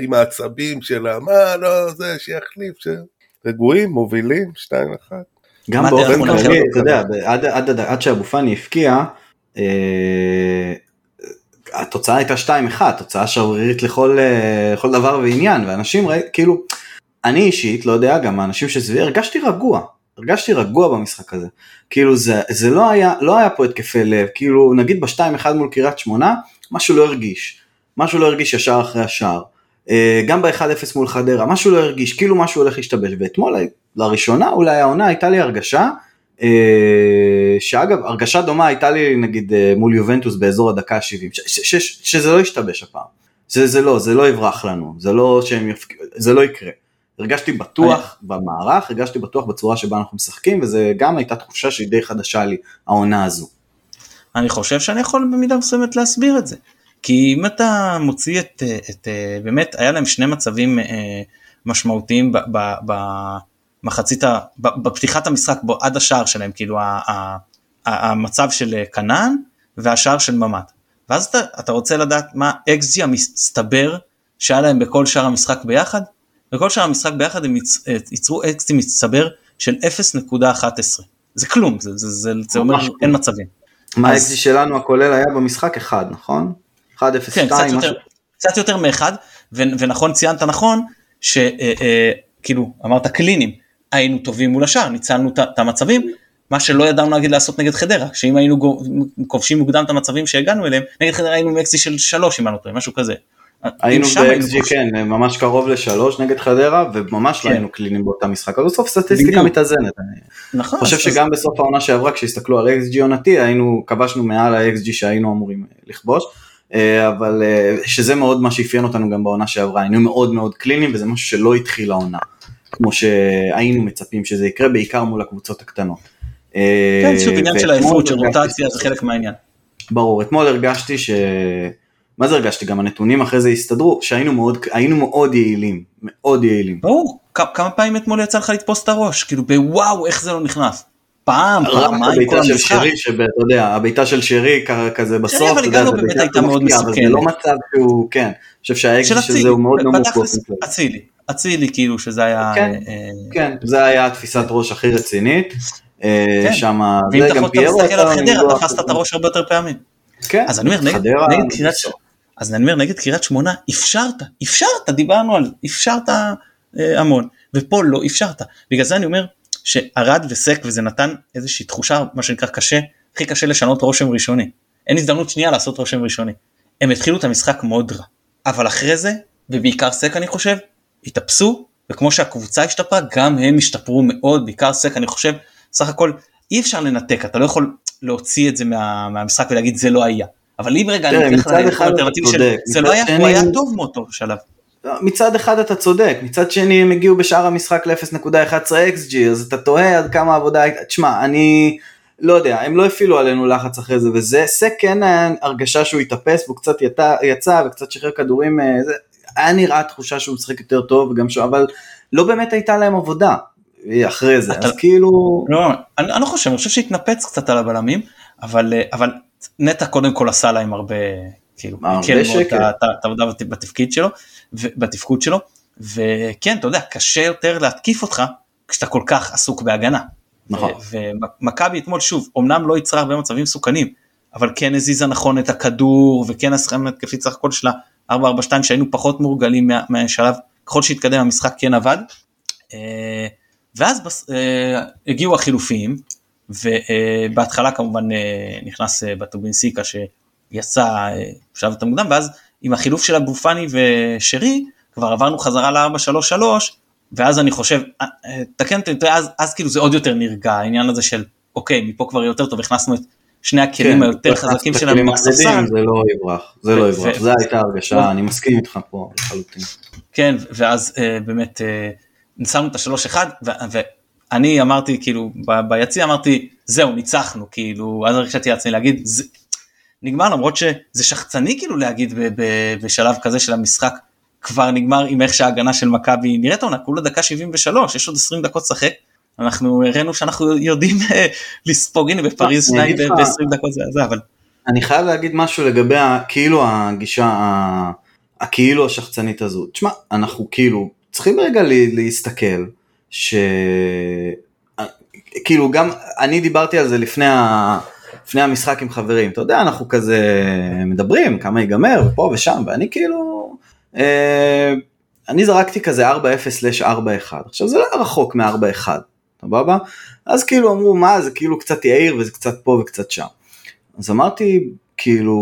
עם העצבים שלה, מה לא זה שיחליף, רגועים, מובילים, 2-1. גם באופן כללי, אתה יודע, עד שהגופני הפקיע, התוצאה הייתה 2-1, תוצאה שעוררית לכל דבר ועניין, ואנשים כאילו, אני אישית, לא יודע, גם האנשים שסביבי, הרגשתי רגוע במשחק הזה, כאילו זה לא היה פה התקפי לב, כאילו נגיד ב-2-1 מול קריית שמונה, משהו לא הרגיש ישר אחרי השער, גם ב-1-0 מול חדרה, משהו לא הרגיש, כאילו משהו הולך להשתבש, ואתמול לראשונה אולי העונה הייתה לי הרגשה, שאגב הרגשה דומה הייתה לי נגיד מול יובנטוס באזור הדקה ה-70, שזה לא ישתבש הפעם, זה לא יברח לנו, זה לא יקרה. הרגשתי בטוח במערך, הרגשתי בטוח בצורה שבה אנחנו משחקים, וזה גם הייתה תחושה שהיא די חדשה לי, העונה הזו. אני חושב שאני יכול במידה מסוימת להסביר את זה, כי אם אתה מוציא את באמת, היה להם שני מצבים משמעותיים במחצית, בפתיחת המשחק, בו עד השער שלהם, כאילו המצב של קנן, והשער של ממט. ואז אתה רוצה לדעת מה אקסג'י המסתבר, שהיה להם בכל שער המשחק ביחד, וכל שאר המשחק ביחד הם ייצרו אקסים מצטבר של 0.11. זה כלום, זה אומר אין מצבים. מה האקסי שלנו הכולל היה במשחק 1, נכון? 1.02. קצת יותר מ-1, ונכון ציינת נכון, שכאילו אמרת קלינים, היינו טובים מול השאר, ניצלנו את המצבים, מה שלא ידענו להגיד לעשות נגד חדרה, שאם היינו כובשים מוקדם את המצבים שהגענו אליהם, נגד חדרה היינו מאקסי של 3, אם אני טועה, משהו כזה. היינו ב-XG, כן, ממש קרוב ל3 נגד חדרה, וממש לא היינו קלינים באותה משחק, אז בסוף סטטיסטיקה מתאזנת. אני חושב שגם בסוף העונה שעברה, כשהסתכלו על XG עונתי, כבשנו מעל ה-XG שהיינו אמורים לכבוש, אבל שזה מאוד מה שהפיין אותנו גם בעונה שעברה, היינו מאוד מאוד קלינים, וזה משהו שלא התחיל העונה, כמו שהיינו מצפים שזה יקרה, בעיקר מול הקבוצות הקטנות. כן, שוב עניין של העיפות, של רוטציה, זה חלק מהעניין. ברור, אתמול הרגשתי מה זה הרגשתי? גם הנתונים אחרי זה הסתדרו, שהיינו מאוד יעילים, מאוד יעילים. ברור, כמה פעמים אתמול יצא לך לתפוס את הראש, כאילו בוואו, איך זה לא נכנס. פעמיים כל המשחק. אתה יודע, הביתה של שרי כזה בסוף, אבל גם לא באמת הייתה מאוד מסוכנת. זה לא מצב שהוא, כן, אני חושב שהאקזי שזה הוא מאוד נמוך. אצילי כאילו שזה היה... כן, זה היה תפיסת ראש הכי רצינית, שם... ואם אתה יכול להסתכל על חדרה, תפסת את הראש הרבה יותר פעמים. אז אני אומר נגד קריית שמונה, אפשרת, דיברנו על אפשרת המון, ופה לא אפשרת, בגלל זה אני אומר שערד וסק וזה נתן איזושהי תחושה, מה שנקרא קשה, הכי קשה לשנות רושם ראשוני, אין הזדמנות שנייה לעשות רושם ראשוני, הם התחילו את המשחק מאוד רע, אבל אחרי זה, ובעיקר סק אני חושב, התאפסו, וכמו שהקבוצה השתפרה, גם הם השתפרו מאוד, בעיקר סק אני חושב, סך הכל אי אפשר לנתק, אתה לא יכול להוציא את זה מהמשחק ולהגיד זה לא היה, אבל אם רגע אני מתלך לאלטרנטיב של זה לא היה, הוא היה טוב מאותו שלב. מצד אחד אתה צודק, מצד שני הם הגיעו בשאר המשחק ל-0.11 XG, אז אתה תוהה עד כמה עבודה הייתה, תשמע, אני לא יודע, הם לא הפעילו עלינו לחץ אחרי זה וזה, סקן הרגשה שהוא התאפס, והוא קצת יצא וקצת שחרר כדורים, היה נראה תחושה שהוא משחק יותר טוב, אבל לא באמת הייתה להם עבודה, אחרי זה, אז כאילו... לא, אני חושב, אני חושב שהתנפץ קצת על הבלמים, אבל נטע קודם כל עשה להם הרבה, כאילו, את העבודה בתפקוד שלו, וכן, אתה יודע, קשה יותר להתקיף אותך, כשאתה כל כך עסוק בהגנה. נכון. ומכבי אתמול, שוב, אמנם לא יצרה הרבה מצבים סוכנים, אבל כן הזיזה נכון את הכדור, וכן הסכם התקפית סך הכל שלה, 4-4-2, שהיינו פחות מורגלים מהשלב, ככל שהתקדם המשחק כן עבד, ואז הגיעו החילופים, ובהתחלה כמובן נכנס בטובינסיקה שיצא בשלב יותר מוקדם, ואז עם החילוף של אבופני ושרי, כבר עברנו חזרה ל-4-3-3, ואז אני חושב, אז כאילו זה עוד יותר נרגע, העניין הזה של, אוקיי, מפה כבר יותר טוב, הכנסנו את שני הכלים היותר חזקים שלנו מהספסל. זה לא יברח, זה לא יברח, זה הייתה הרגשה, אני מסכים איתך פה לחלוטין. כן, ואז באמת, נשמנו את ה-3-1, ואני אמרתי, כאילו, ביציע אמרתי, זהו, ניצחנו, כאילו, אז הרגשתי עצמי להגיד, נגמר, למרות שזה שחצני, כאילו, להגיד בשלב כזה של המשחק, כבר נגמר עם איך שההגנה של מכבי נראית עונה, כולה דקה 73, יש עוד 20 דקות שחק, אנחנו הראינו שאנחנו יודעים לספוג, הנה בפריז שניידר ב-20 דקות זה, אבל... אני חייב להגיד משהו לגבי כאילו הגישה, כאילו השחצנית הזו, תשמע, אנחנו כאילו צריכים רגע להסתכל, כאילו גם, אני דיברתי על זה לפני המשחק עם חברים, אתה יודע, אנחנו כזה מדברים, כמה ייגמר, ופה ושם, ואני כאילו... אני זרקתי כזה 4-0/4-1, עכשיו זה לא רחוק מ-4-1, סבבה? אז כאילו אמרו, מה, זה כאילו קצת יאיר, וזה קצת פה וקצת שם, אז אמרתי, כאילו,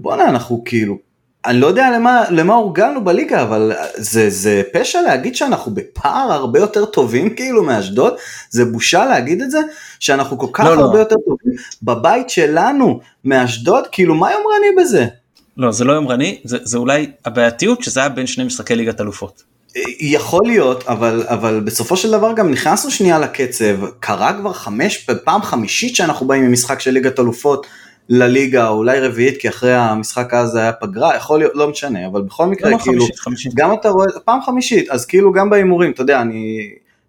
בוא'נה, אנחנו כאילו, אני לא יודע למה הורגלנו בליגה, אבל זה פשע להגיד שאנחנו בפער הרבה יותר טובים, כאילו, מאשדוד, זה בושה להגיד את זה, שאנחנו כל כך הרבה יותר טובים, בבית שלנו, מאשדוד, כאילו, מה יומרני בזה? לא, זה לא יומרני, זה אולי הבעייתיות שזה היה בין שני משחקי ליגת אלופות. יכול להיות, אבל בסופו של דבר גם נכנסנו שנייה לקצב, קרה כבר פעם חמישית שאנחנו באים ממשחק של ליגת אלופות לליגה, אולי רביעית, כי אחרי המשחק אז היה פגרה, יכול להיות, לא משנה, אבל בכל מקרה, כאילו, חמישית. גם אתה רואה, פעם חמישית, אז כאילו גם באימורים, אתה יודע,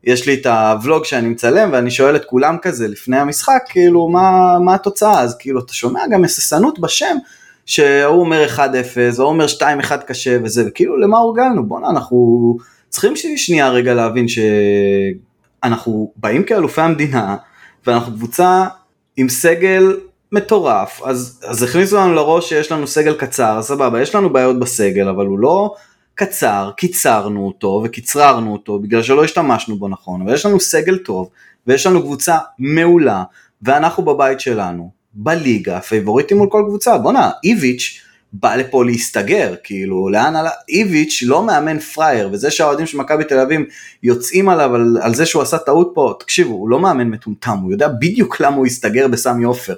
יש לי את הוולוג שאני מצלם, ואני שואל את כולם כזה לפני המשחק, כאילו, מה התוצאה? אז כאילו, אתה שומע גם הססנות בשם, שהוא אומר 1-0, הוא אומר 2-1 קשה וזה, וכאילו למה הורגלנו? בוא'נה, אנחנו צריכים שנייה רגע להבין שאנחנו באים כאלופי המדינה, ואנחנו קבוצה עם סגל מטורף, אז הכניסו לנו לראש שיש לנו סגל קצר, סבבה, יש לנו בעיות בסגל, אבל הוא לא קצר, קיצרנו אותו וקיצררנו אותו, בגלל שלא השתמשנו בו נכון, אבל יש לנו סגל טוב, ויש לנו קבוצה מעולה, ואנחנו בבית שלנו. בליגה, פייבוריטים מול כל קבוצה, בונה, איביץ' בא לפה להסתגר, כאילו, לאן עלה, איביץ' לא מאמן פרייר, וזה שהאוהדים של מכבי תל אביב יוצאים עליו, על זה שהוא עשה טעות פה, תקשיבו, הוא לא מאמן מטומטם, הוא יודע בדיוק למה הוא הסתגר בסמי עופר,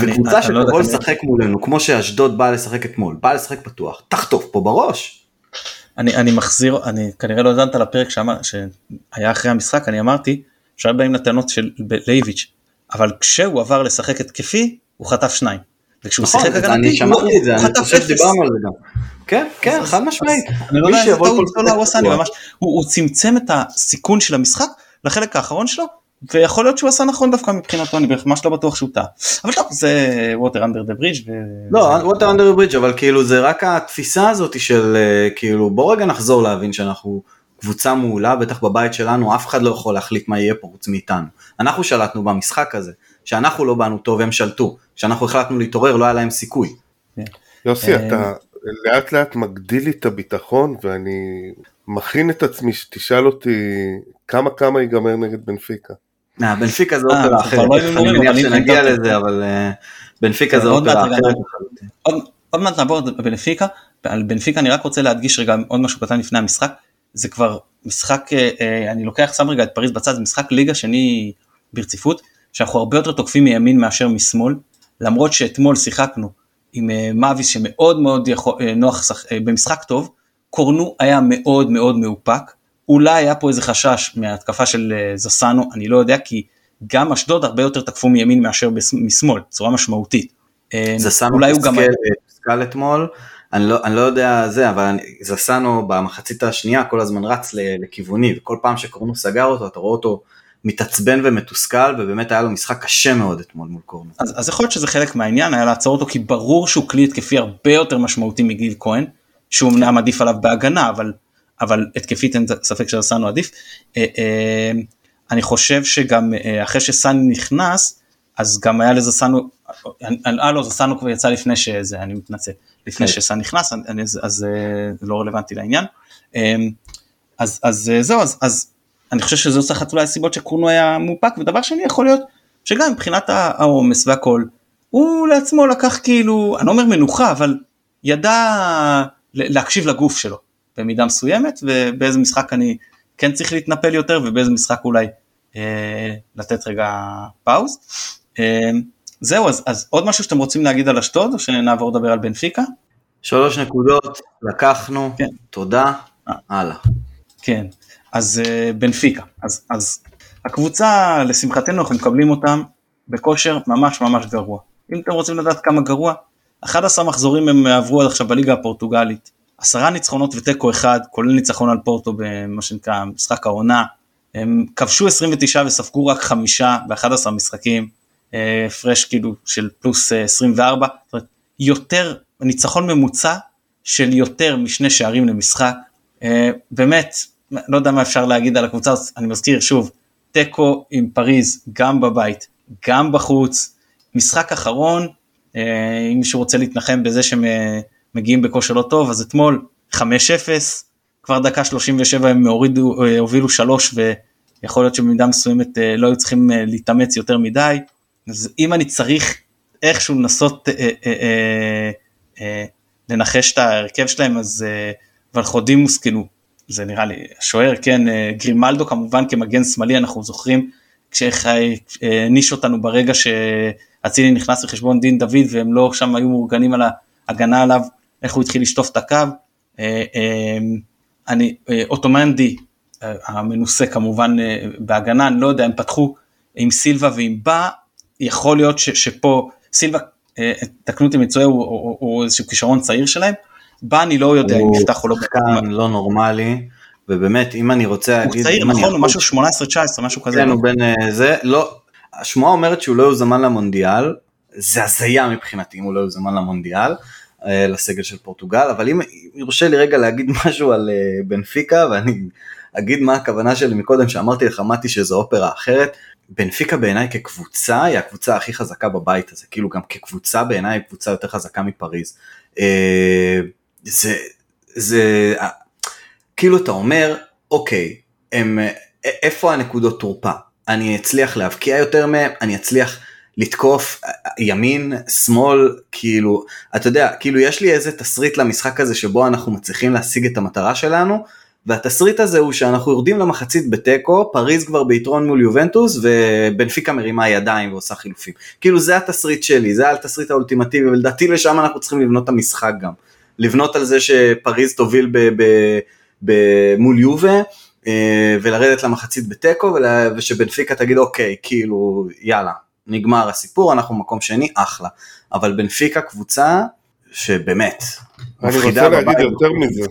וקבוצה שתבוא לשחק מולנו, כמו שאשדוד באה לשחק אתמול, באה לשחק פתוח, תחטוף פה בראש. אני מחזיר, אני כנראה לא יודעת על הפרק שהיה אחרי המשחק, אני אמרתי, שהיה באים לטענות של איביץ' אבל כשהוא עבר לשחק התקפי, הוא חטף 2. וכשהוא שיחק הגנתי, הוא חטף 0. כן, כן, חד משמעית. הוא צמצם את הסיכון של המשחק לחלק האחרון שלו, ויכול להיות שהוא עשה נכון דווקא מבחינתו, אני ממש לא בטוח שהוא טעה. אבל לא, זה water under the bridge. לא, water under the bridge, אבל כאילו זה רק התפיסה הזאת של, כאילו, בוא רגע נחזור להבין שאנחנו... קבוצה מעולה, בטח בבית שלנו, אף אחד לא יכול להחליט מה יהיה פה חוץ מאיתנו. אנחנו שלטנו במשחק הזה, שאנחנו לא באנו טוב, הם שלטו. כשאנחנו החלטנו להתעורר, לא היה להם סיכוי. יוסי, אתה לאט לאט מגדיל לי את הביטחון, ואני מכין את עצמי שתשאל אותי כמה ייגמר נגד בנפיקה. בנפיקה זה אופרה אחרת, אני מניח שנגיע לזה, אבל בנפיקה זה אופרה אחרת. עוד מעט נעבור בנפיקה, על בנפיקה אני רק רוצה להדגיש רגע עוד משהו קטן לפני המשחק. זה כבר משחק, אני לוקח שם רגע את פריז בצד, זה משחק ליגה שני ברציפות, שאנחנו הרבה יותר תוקפים מימין מאשר משמאל, למרות שאתמול שיחקנו עם מאביס שמאוד מאוד נוח במשחק טוב, קורנו היה מאוד מאוד מאופק, אולי היה פה איזה חשש מההתקפה של זסנו, אני לא יודע, כי גם אשדוד הרבה יותר תקפו מימין מאשר משמאל, צורה משמעותית. זסנו פסקל אתמול, אני לא יודע זה, אבל זסנו במחצית השנייה כל הזמן רץ לכיווני, וכל פעם שקורנו סגר אותו, אתה רואה אותו מתעצבן ומתוסכל, ובאמת היה לו משחק קשה מאוד אתמול מול קורנו. אז יכול להיות שזה חלק מהעניין, היה לעצור אותו, כי ברור שהוא כלי התקפי הרבה יותר משמעותי מגיל כהן, שהוא אמנם עדיף עליו בהגנה, אבל התקפית אין ספק שזסנו עדיף. אני חושב שגם אחרי שסני נכנס, אז גם היה לזסנו, זסנו כבר יצא לפני שזה, אני מתנצל. לפני שסן נכנס, אז לא רלוונטי לעניין, אז זהו, אז אני חושב שזו סחת אולי הסיבות שקורנו היה מופק, ודבר שני יכול להיות, שגם מבחינת העומס והכל, הוא לעצמו לקח כאילו, אני אומר מנוחה, אבל ידע להקשיב לגוף שלו במידה מסוימת, ובאיזה משחק אני כן צריך להתנפל יותר, ובאיזה משחק אולי לתת רגע פאוז. זהו, אז עוד משהו שאתם רוצים להגיד על אשדוד, או שנעבור לדבר על בנפיקה? 3 נקודות, לקחנו, כן. תודה, הלאה. כן, אז בנפיקה, אז הקבוצה, לשמחתנו, אנחנו מקבלים אותם בכושר ממש ממש גרוע. אם אתם רוצים לדעת כמה גרוע, 11 מחזורים הם עברו עד עכשיו בליגה הפורטוגלית, 10 ניצחונות וטקו אחד, כולל ניצחון על פורטו במה שנקרא משחק העונה, הם כבשו 29 וספגו רק 5 ב-11 משחקים, פרש כאילו של פלוס 24, זאת אומרת, יותר, ניצחון ממוצע של יותר מ2 שערים למשחק, באמת, לא יודע מה אפשר להגיד על הקבוצה, אני מזכיר שוב, טקו עם פריז, גם בבית, גם בחוץ, משחק אחרון, אם מישהו רוצה להתנחם בזה שמגיעים בכושר לא טוב, אז אתמול 5-0, כבר דקה 37 הם הובילו 3, ויכול להיות שבמידה מסוימת לא היו צריכים להתאמץ יותר מדי, אז אם אני צריך איכשהו לנסות לנחש את ההרכב שלהם, אז ולחודימוס, כאילו, זה נראה לי, השוער, כן, גרימלדו כמובן כמגן שמאלי, אנחנו זוכרים, כשניש אותנו ברגע שהצילי נכנס לחשבון דין דוד, והם לא שם היו מאורגנים על ההגנה עליו, איך הוא התחיל לשטוף את הקו, אוטומנדי, המנוסה כמובן בהגנה, אני לא יודע, הם פתחו עם סילבה ועם בא, יכול להיות שפה, סילבה, תקנות עם מצויה, הוא איזשהו כישרון צעיר שלהם, בא אני לא יודע אם נפתח או לא. הוא לא נורמלי, ובאמת אם אני רוצה להגיד... הוא צעיר, נכון, הוא משהו 18-19, משהו כזה. כן, הוא בין זה, לא, השמועה אומרת שהוא לא יוזמן למונדיאל, זה הזיה מבחינתי אם הוא לא יוזמן למונדיאל, לסגל של פורטוגל, אבל אם ירשה לי רגע להגיד משהו על בנפיקה, ואני אגיד מה הכוונה שלי מקודם, שאמרתי לך מתי שזו אופרה אחרת, בנפיקה בעיניי כקבוצה, היא הקבוצה הכי חזקה בבית הזה, כאילו גם כקבוצה בעיניי היא קבוצה יותר חזקה מפריז. זה, כאילו אתה אומר, אוקיי, איפה הנקודות תורפה? אני אצליח להבקיע יותר מהם, אני אצליח לתקוף ימין, שמאל, כאילו, אתה יודע, כאילו יש לי איזה תסריט למשחק הזה שבו אנחנו מצליחים להשיג את המטרה שלנו, והתסריט הזה הוא שאנחנו יורדים למחצית בטקו, פריז כבר ביתרון מול יובנטוס, ובנפיקה מרימה ידיים ועושה חילופים. כאילו זה התסריט שלי, זה התסריט האולטימטיבי, ולדעתי לשם אנחנו צריכים לבנות את המשחק גם. לבנות על זה שפריז תוביל מול יובה, ולרדת למחצית בטקו, ושבנפיקה תגיד אוקיי, כאילו יאללה, נגמר הסיפור, אנחנו במקום שני, אחלה. אבל בנפיקה קבוצה שבאמת מפחידה בבית. אני רוצה להגיד יותר מזה.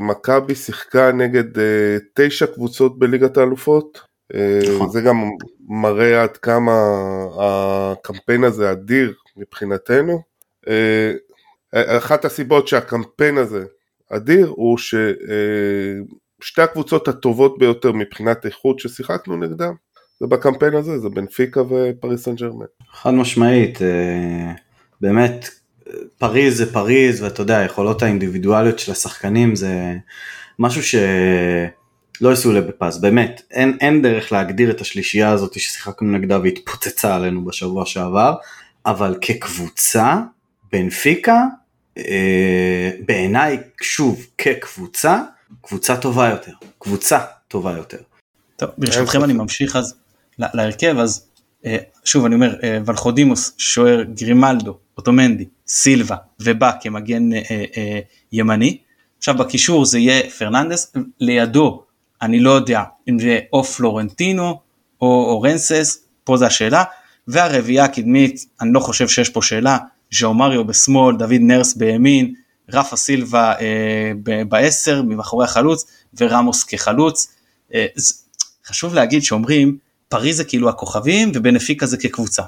מכבי שיחקה נגד 9 קבוצות בליגת האלופות, זה גם מראה עד כמה הקמפיין הזה אדיר מבחינתנו. אחת הסיבות שהקמפיין הזה אדיר הוא ששתי הקבוצות הטובות ביותר מבחינת איכות ששיחקנו נגדם, זה בקמפיין הזה, זה בנפיקה ופריז סן ז'רמן. חד משמעית, באמת פריז זה פריז, ואתה יודע, היכולות האינדיבידואליות של השחקנים זה משהו שלא יסולה בפס, באמת, אין דרך להגדיר את השלישייה הזאת ששיחקנו נגדה והתפוצצה עלינו בשבוע שעבר, אבל כקבוצה, בנפיקה, בעיניי, שוב, כקבוצה, קבוצה טובה יותר. טוב, ברשותכם אני ממשיך אז להרכב, אז שוב אני אומר, ולחודימוס, שוער גרימלדו, אוטומנדי, סילבה ובא כמגן ימני, עכשיו בקישור זה יהיה פרננדס, לידו אני לא יודע אם זה או פלורנטינו או אורנסס, פה זה השאלה, והרביעה הקדמית, אני לא חושב שיש פה שאלה, ז'או מריו בשמאל, דוד נרס בימין, רפה סילבה ב-10 ממחורי החלוץ, ורמוס כחלוץ, חשוב להגיד שאומרים, פריז זה כאילו הכוכבים, ובנפיקה זה כקבוצה,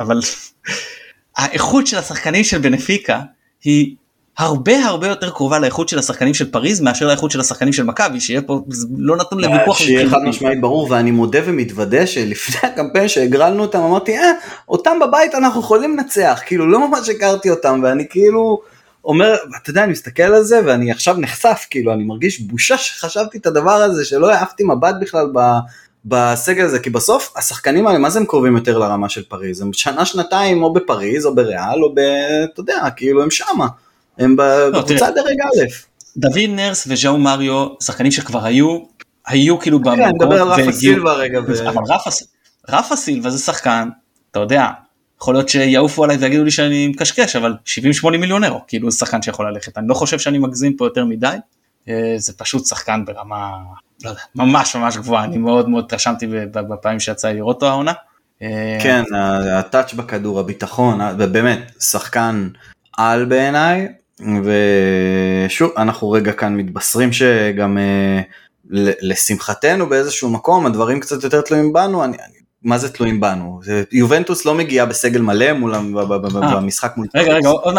אבל האיכות של השחקנים של בנפיקה היא הרבה הרבה יותר קרובה לאיכות של השחקנים של פריז מאשר לאיכות של השחקנים של מכבי, שיהיה פה, לא נתון לוויכוח. שיהיה חד משמעית ברור, ואני מודה ומתוודה שלפני הקמפיין שהגרלנו אותם, אמרתי, אותם בבית אנחנו יכולים לנצח, כאילו לא ממש הכרתי אותם, ואני כאילו אומר, אתה יודע, אני מסתכל על זה, ואני עכשיו נחשף, כאילו אני מרגיש בושה שחשבתי את הדבר הזה, שלא העפתי מבט בכלל בסגל הזה, כי בסוף השחקנים האלה, מה זה הם קרובים יותר לרמה של פריז? הם שנה שנתיים או בפריז או בריאל או אתה יודע, כאילו הם שמה, הם בקבוצה דרג א'. דוד נרס וז'או מריו, שחקנים שכבר היו כאילו במקום. אני מדבר על רפה סילבה רגע. אבל רפה סילבה זה שחקן, אתה יודע, יכול להיות שיעופו עליי ויגידו לי שאני מקשקש, אבל 70-80 מיליון אירו, כאילו זה שחקן שיכול ללכת. אני לא חושב שאני מגזים פה יותר מדי, זה פשוט שחקן ברמה, לא יודע, ממש ממש גבוהה, אני מאוד מאוד תרשמתי בפעמים שיצא לראות אותו העונה. כן, הטאץ' בכדור, הביטחון, באמת, שחקן על בעיניי, ושוב, אנחנו רגע כאן מתבשרים שגם לשמחתנו באיזשהו מקום, הדברים קצת יותר תלויים בנו, מה זה תלויים בנו? יובנטוס לא מגיעה בסגל מלא מול המשחק מול... רגע, עוד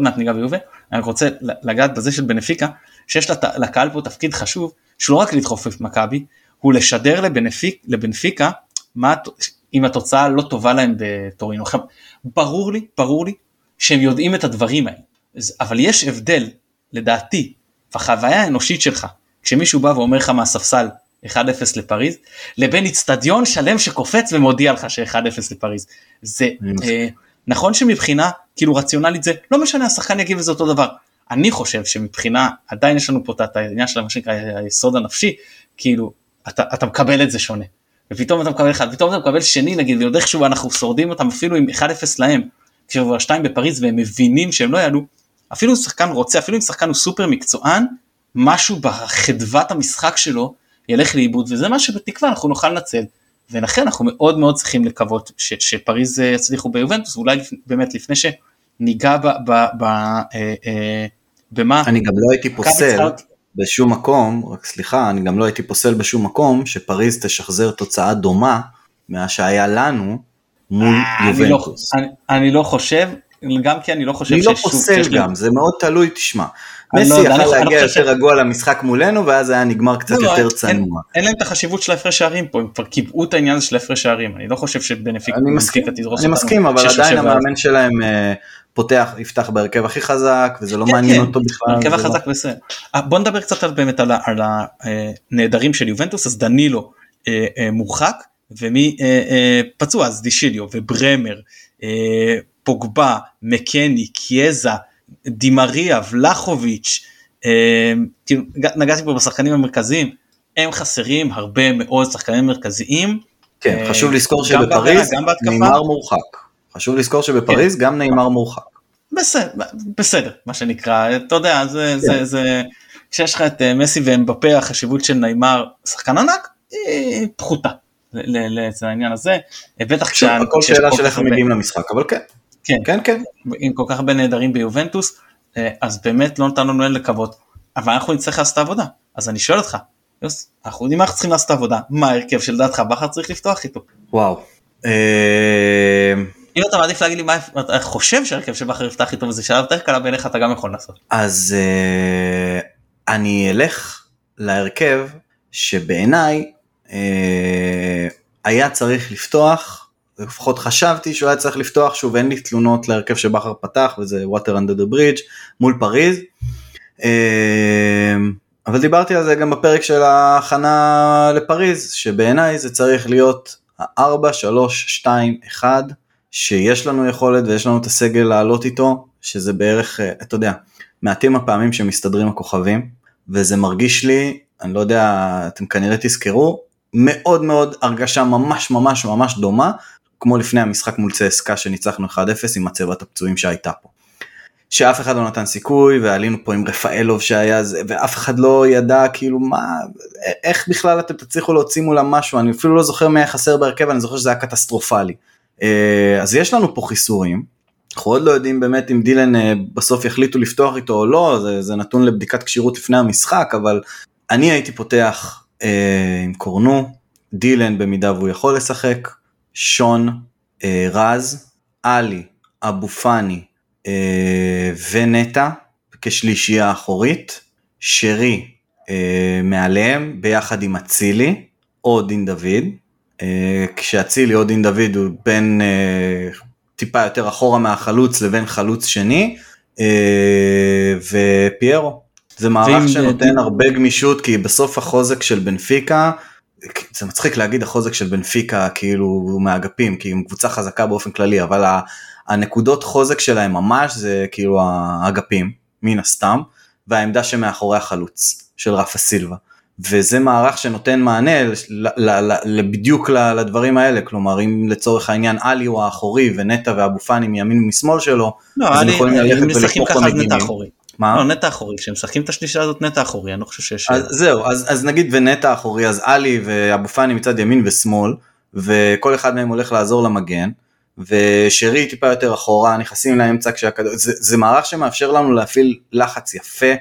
מעט ניגע ביובה, אני רוצה לגעת בזה של בנפיקה, שיש לקהל פה תפקיד חשוב, שלא רק לדחוף את מכבי, הוא לשדר לבנפיקה, אם התוצאה לא טובה להם בטורינו. ברור לי, שהם יודעים את הדברים האלה, אבל יש הבדל, לדעתי, בחוויה האנושית שלך, כשמישהו בא ואומר לך מהספסל, 1-0 לפריז, לבין אצטדיון שלם שקופץ ומודיע לך ש-1-0 לפריז. זה נכון שמבחינה, כאילו רציונלית זה, לא משנה, השחקן יגיב לזה אותו דבר. אני חושב שמבחינה, עדיין יש לנו פה את העניין של מה שנקרא היסוד הנפשי, כאילו, אתה מקבל את זה שונה. ופתאום אתה מקבל אחד, פתאום אתה מקבל שני, נגיד, ועוד איכשהו אנחנו שורדים אותם אפילו עם 1-0 להם, כשעובר 2 בפריז והם מבינים שהם לא יעלו, אפילו שחקן רוצה, אפילו אם שחקן הוא סופר מקצוען, משהו בחדוות המשחק שלו ילך לאיבוד, וזה מה שבתקווה אנחנו נוכל לנצל, ולכן אנחנו מאוד מאוד צריכים לקוות שפריז יצליחו ביובנטוס, אולי באמת לפני שניגע במה... אני גם לא הייתי פוסל בשום מקום, רק סליחה, אני גם לא הייתי פוסל בשום מקום, שפריז תשחזר תוצאה דומה מהשהיה לנו מול יובנטוס. אני לא חושב, גם כי אני לא חושב... אני לא פוסל גם, זה מאוד תלוי, תשמע. מסי יכול להגיע יותר רגוע למשחק מולנו, ואז היה נגמר קצת יותר צנוע. אין להם את החשיבות של ההפרש שערים פה, הם כבר קיבעו את העניין של ההפרש שערים, אני לא חושב שבנפיקה תדרוס אותנו. אני מסכים, אבל עדיין המאמן שלהם פותח, יפתח בהרכב הכי חזק, וזה לא מעניין אותו בכלל. הרכב החזק בסדר. בוא נדבר קצת באמת על הנעדרים של יובנטוס, אז דנילו מורחק, ומי פצוע, אז דישיליו וברמר, פוגבה, מקני, קיאזה, דימריה, ולחוביץ', נגעתי פה בשחקנים המרכזיים, הם חסרים הרבה מאוד שחקנים מרכזיים. כן, חשוב לזכור שבפריז נאמר מורחק. חשוב לזכור שבפריז גם נאמר מורחק. בסדר, מה שנקרא, אתה יודע, כשיש לך את מסי ומבפה, החשיבות של נאמר שחקן ענק, היא פחותה לעניין הזה. הכל שאלה של איך מגיעים למשחק, אבל כן. כן. עם כל כך הרבה נהדרים ביובנטוס, אז באמת לא נתן לנו לקוות, אבל אנחנו נצטרך לעשות את העבודה, אז אני שואל אותך, יוס, אנחנו יודעים מה אנחנו צריכים לעשות את העבודה, מה ההרכב של דעתך, ואחר צריך לפתוח איתו. וואו. אם אתה מעדיף להגיד לי מה אתה חושב שהרכב שבחר יפתח איתו, וזה שאלה יותר קלה בעיניך, אתה גם יכול לעשות. אז אני אלך להרכב, שבעיניי היה צריך לפתוח, לפחות חשבתי שהוא היה צריך לפתוח, שוב אין לי תלונות להרכב שבחר פתח, וזה water under the bridge, מול פריז, אבל דיברתי על זה גם בפרק של ההכנה לפריז, שבעיניי זה צריך להיות 4-3-2-1, שיש לנו יכולת ויש לנו את הסגל לעלות איתו, שזה בערך, אתה יודע, מעטים הפעמים שמסתדרים הכוכבים, וזה מרגיש לי, אני לא יודע, אתם כנראה תזכרו, מאוד מאוד הרגשה ממש ממש ממש דומה, כמו לפני המשחק מול צסקה שניצחנו 1-0 עם מצבת הפצועים שהייתה פה. שאף אחד לא נתן סיכוי, ועלינו פה עם רפאלוב שהיה זה, ואף אחד לא ידע כאילו מה, איך בכלל אתם תצליחו להוציא מולה משהו, אני אפילו לא זוכר מה חסר בהרכב, אני זוכר שזה היה קטסטרופלי. אז יש לנו פה חיסורים, אנחנו עוד לא יודעים באמת אם דילן בסוף יחליטו לפתוח איתו או לא, זה נתון לבדיקת קשירות לפני המשחק, אבל אני הייתי פותח עם קורנו, דילן במידה והוא יכול לשחק, שון, רז, אלי, אבו פני ונטה, כשלישייה אחורית, שרי מעליהם, ביחד עם הצילי, או דין דוד, כשהצילי או דין דוד הוא בין טיפה יותר אחורה מהחלוץ לבין חלוץ שני, ופיירו. זה מערך שנותן הרבה גמישות, כי בסוף החוזק של בנפיקה, זה מצחיק להגיד החוזק של בנפיקה, כאילו מהאגפים, כי הם קבוצה חזקה באופן כללי, אבל הנקודות חוזק שלהם ממש זה כאילו האגפים, מן הסתם, והעמדה שמאחורי החלוץ של רפה סילבה. וזה מערך שנותן מענה בדיוק לדברים האלה, כלומר, אם לצורך העניין אלי הוא האחורי ונטה והבופנים מימין ומשמאל שלו, אז הם יכולים ללכת ולפרוק במגינים. לא, נטה אחורי, כשהם משחקים את השלישה הזאת נטה אחורי, אני לא חושב שיש... זהו, אז נגיד ונטה אחורי, אז אלי והבופנים מצד ימין ושמאל, וכל אחד מהם הולך לעזור למגן, ושרי טיפה יותר אחורה, נכנסים לאמצע כשהכדור, זה מערך שמאפשר לנו להפעיל לחץ יפה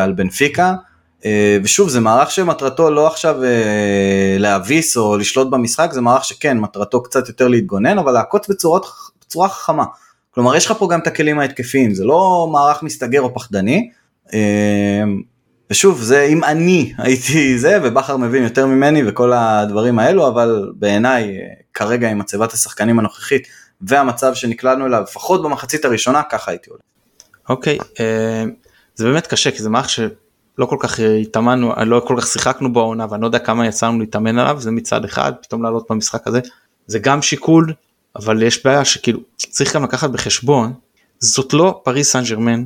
על בנפיקה, ושוב, זה מערך שמטרתו לא עכשיו להביס או לשלוט במשחק, זה מערך שכן, מטרתו קצת יותר להתגונן, אבל להקוץ בצורה חכמה. כלומר, יש לך פה גם את הכלים ההתקפיים, זה לא מערך מסתגר או פחדני, ושוב, זה אם אני הייתי זה, ובחר מבין יותר ממני וכל הדברים האלו, אבל בעיניי, כרגע עם מצבת השחקנים הנוכחית, והמצב שנקלענו אליו, לפחות במחצית הראשונה, ככה הייתי עולה. אוקיי, זה באמת קשה, כי זה מערך שלא כל כך התאמנו, לא כל כך שיחקנו בעונה, ואני לא יודע כמה יצאנו להתאמן עליו, זה מצד אחד, פתאום לעלות במשחק הזה, זה גם שיקול, אבל יש בעיה שכאילו, צריך גם לקחת בחשבון, זאת לא פריז סן ז'רמן,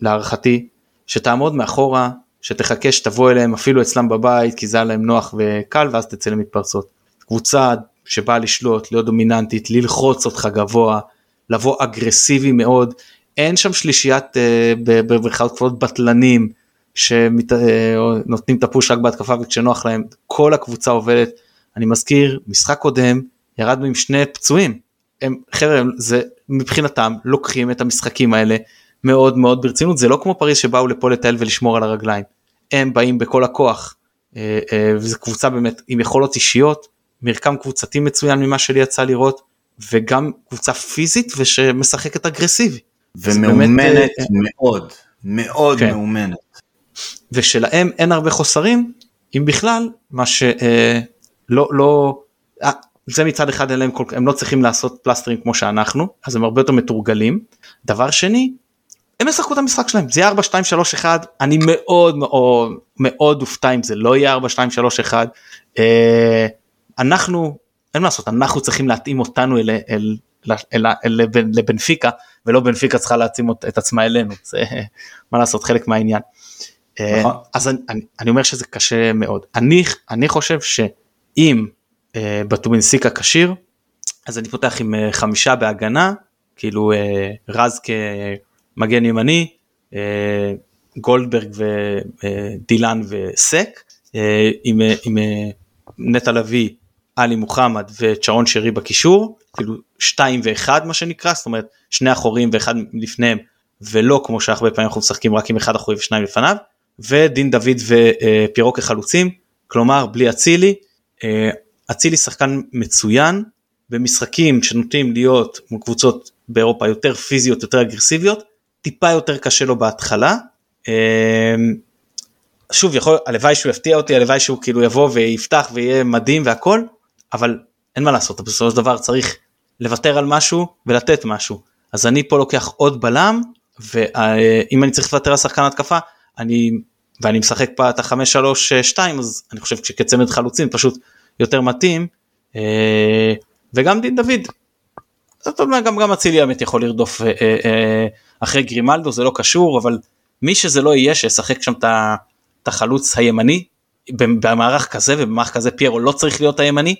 להערכתי, שתעמוד מאחורה, שתחכה שתבוא אליהם, אפילו אצלם בבית, כי זה היה להם נוח וקל, ואז תצא למתפרצות. קבוצה שבאה לשלוט, להיות דומיננטית, ללחוץ אותך גבוה, לבוא אגרסיבי מאוד, אין שם שלישיית, בבריכות כפולות בטלנים, שנותנים את הפוש רק בהתקפה, וכשנוח להם, כל הקבוצה עובדת. אני מזכיר, משחק קודם, ירדנו עם שני פצועים, הם חרם, זה מבחינתם, לוקחים את המשחקים האלה, מאוד מאוד ברצינות, זה לא כמו פריז שבאו לפה לטייל ולשמור על הרגליים, הם באים בכל הכוח, וזו קבוצה באמת עם יכולות אישיות, מרקם קבוצתי מצוין ממה שלי יצא לראות, וגם קבוצה פיזית ושמשחקת אגרסיבי. ומאומנת מאוד, מאוד מאומנת. ושלהם אין הרבה חוסרים, אם בכלל, מה שלא, זה מצד אחד אליהם, הם לא צריכים לעשות פלסטרים כמו שאנחנו, אז הם הרבה יותר מתורגלים. דבר שני, הם ישחקו את המשחק שלהם, זה יהיה 4-2-3-1, אני מאוד מאוד מאוד אופתע אם זה לא יהיה 4-2-3-1, אנחנו, אין מה לעשות, אנחנו צריכים להתאים אותנו לבנפיקה, ולא בנפיקה צריכה להתאים את עצמה אלינו, זה מה לעשות, חלק מהעניין. אז אני אומר שזה קשה מאוד, אני חושב שאם בטובינסיקה קשיר, אז אני פותח עם 5 בהגנה, כאילו רז מגן ימני, גולדברג ודילן וסק, עם נטע לוי, אלי מוחמד וצ'רון שרי בקישור, כאילו 2-1 מה שנקרא, זאת אומרת 2 אחורים ואחד לפניהם, ולא כמו שהרבה פעמים אנחנו משחקים רק עם 1 אחורי ו2 לפניו, ודין דוד ופירו כחלוצים, כלומר בלי אצילי, אצילי שחקן מצוין, במשחקים שנוטים להיות מול קבוצות באירופה יותר פיזיות, יותר אגרסיביות, טיפה יותר קשה לו בהתחלה, שוב, הלוואי שהוא יפתיע אותי, הלוואי שהוא כאילו יבוא ויפתח ויהיה מדהים והכל, אבל אין מה לעשות, בסופו של דבר צריך לוותר על משהו ולתת משהו, אז אני פה לוקח עוד בלם, ואם אני צריך לוותר על שחקן התקפה, ואני משחק פה את ה-5-3-2, אז אני חושב שכצמד חלוצים פשוט יותר מתאים, וגם דין דוד, גם הצילי האמת יכול לרדוף אחרי גרימלדו, זה לא קשור, אבל מי שזה לא יהיה, שישחק שם את החלוץ הימני, במערך כזה, ובמערך כזה פיירו לא צריך להיות הימני,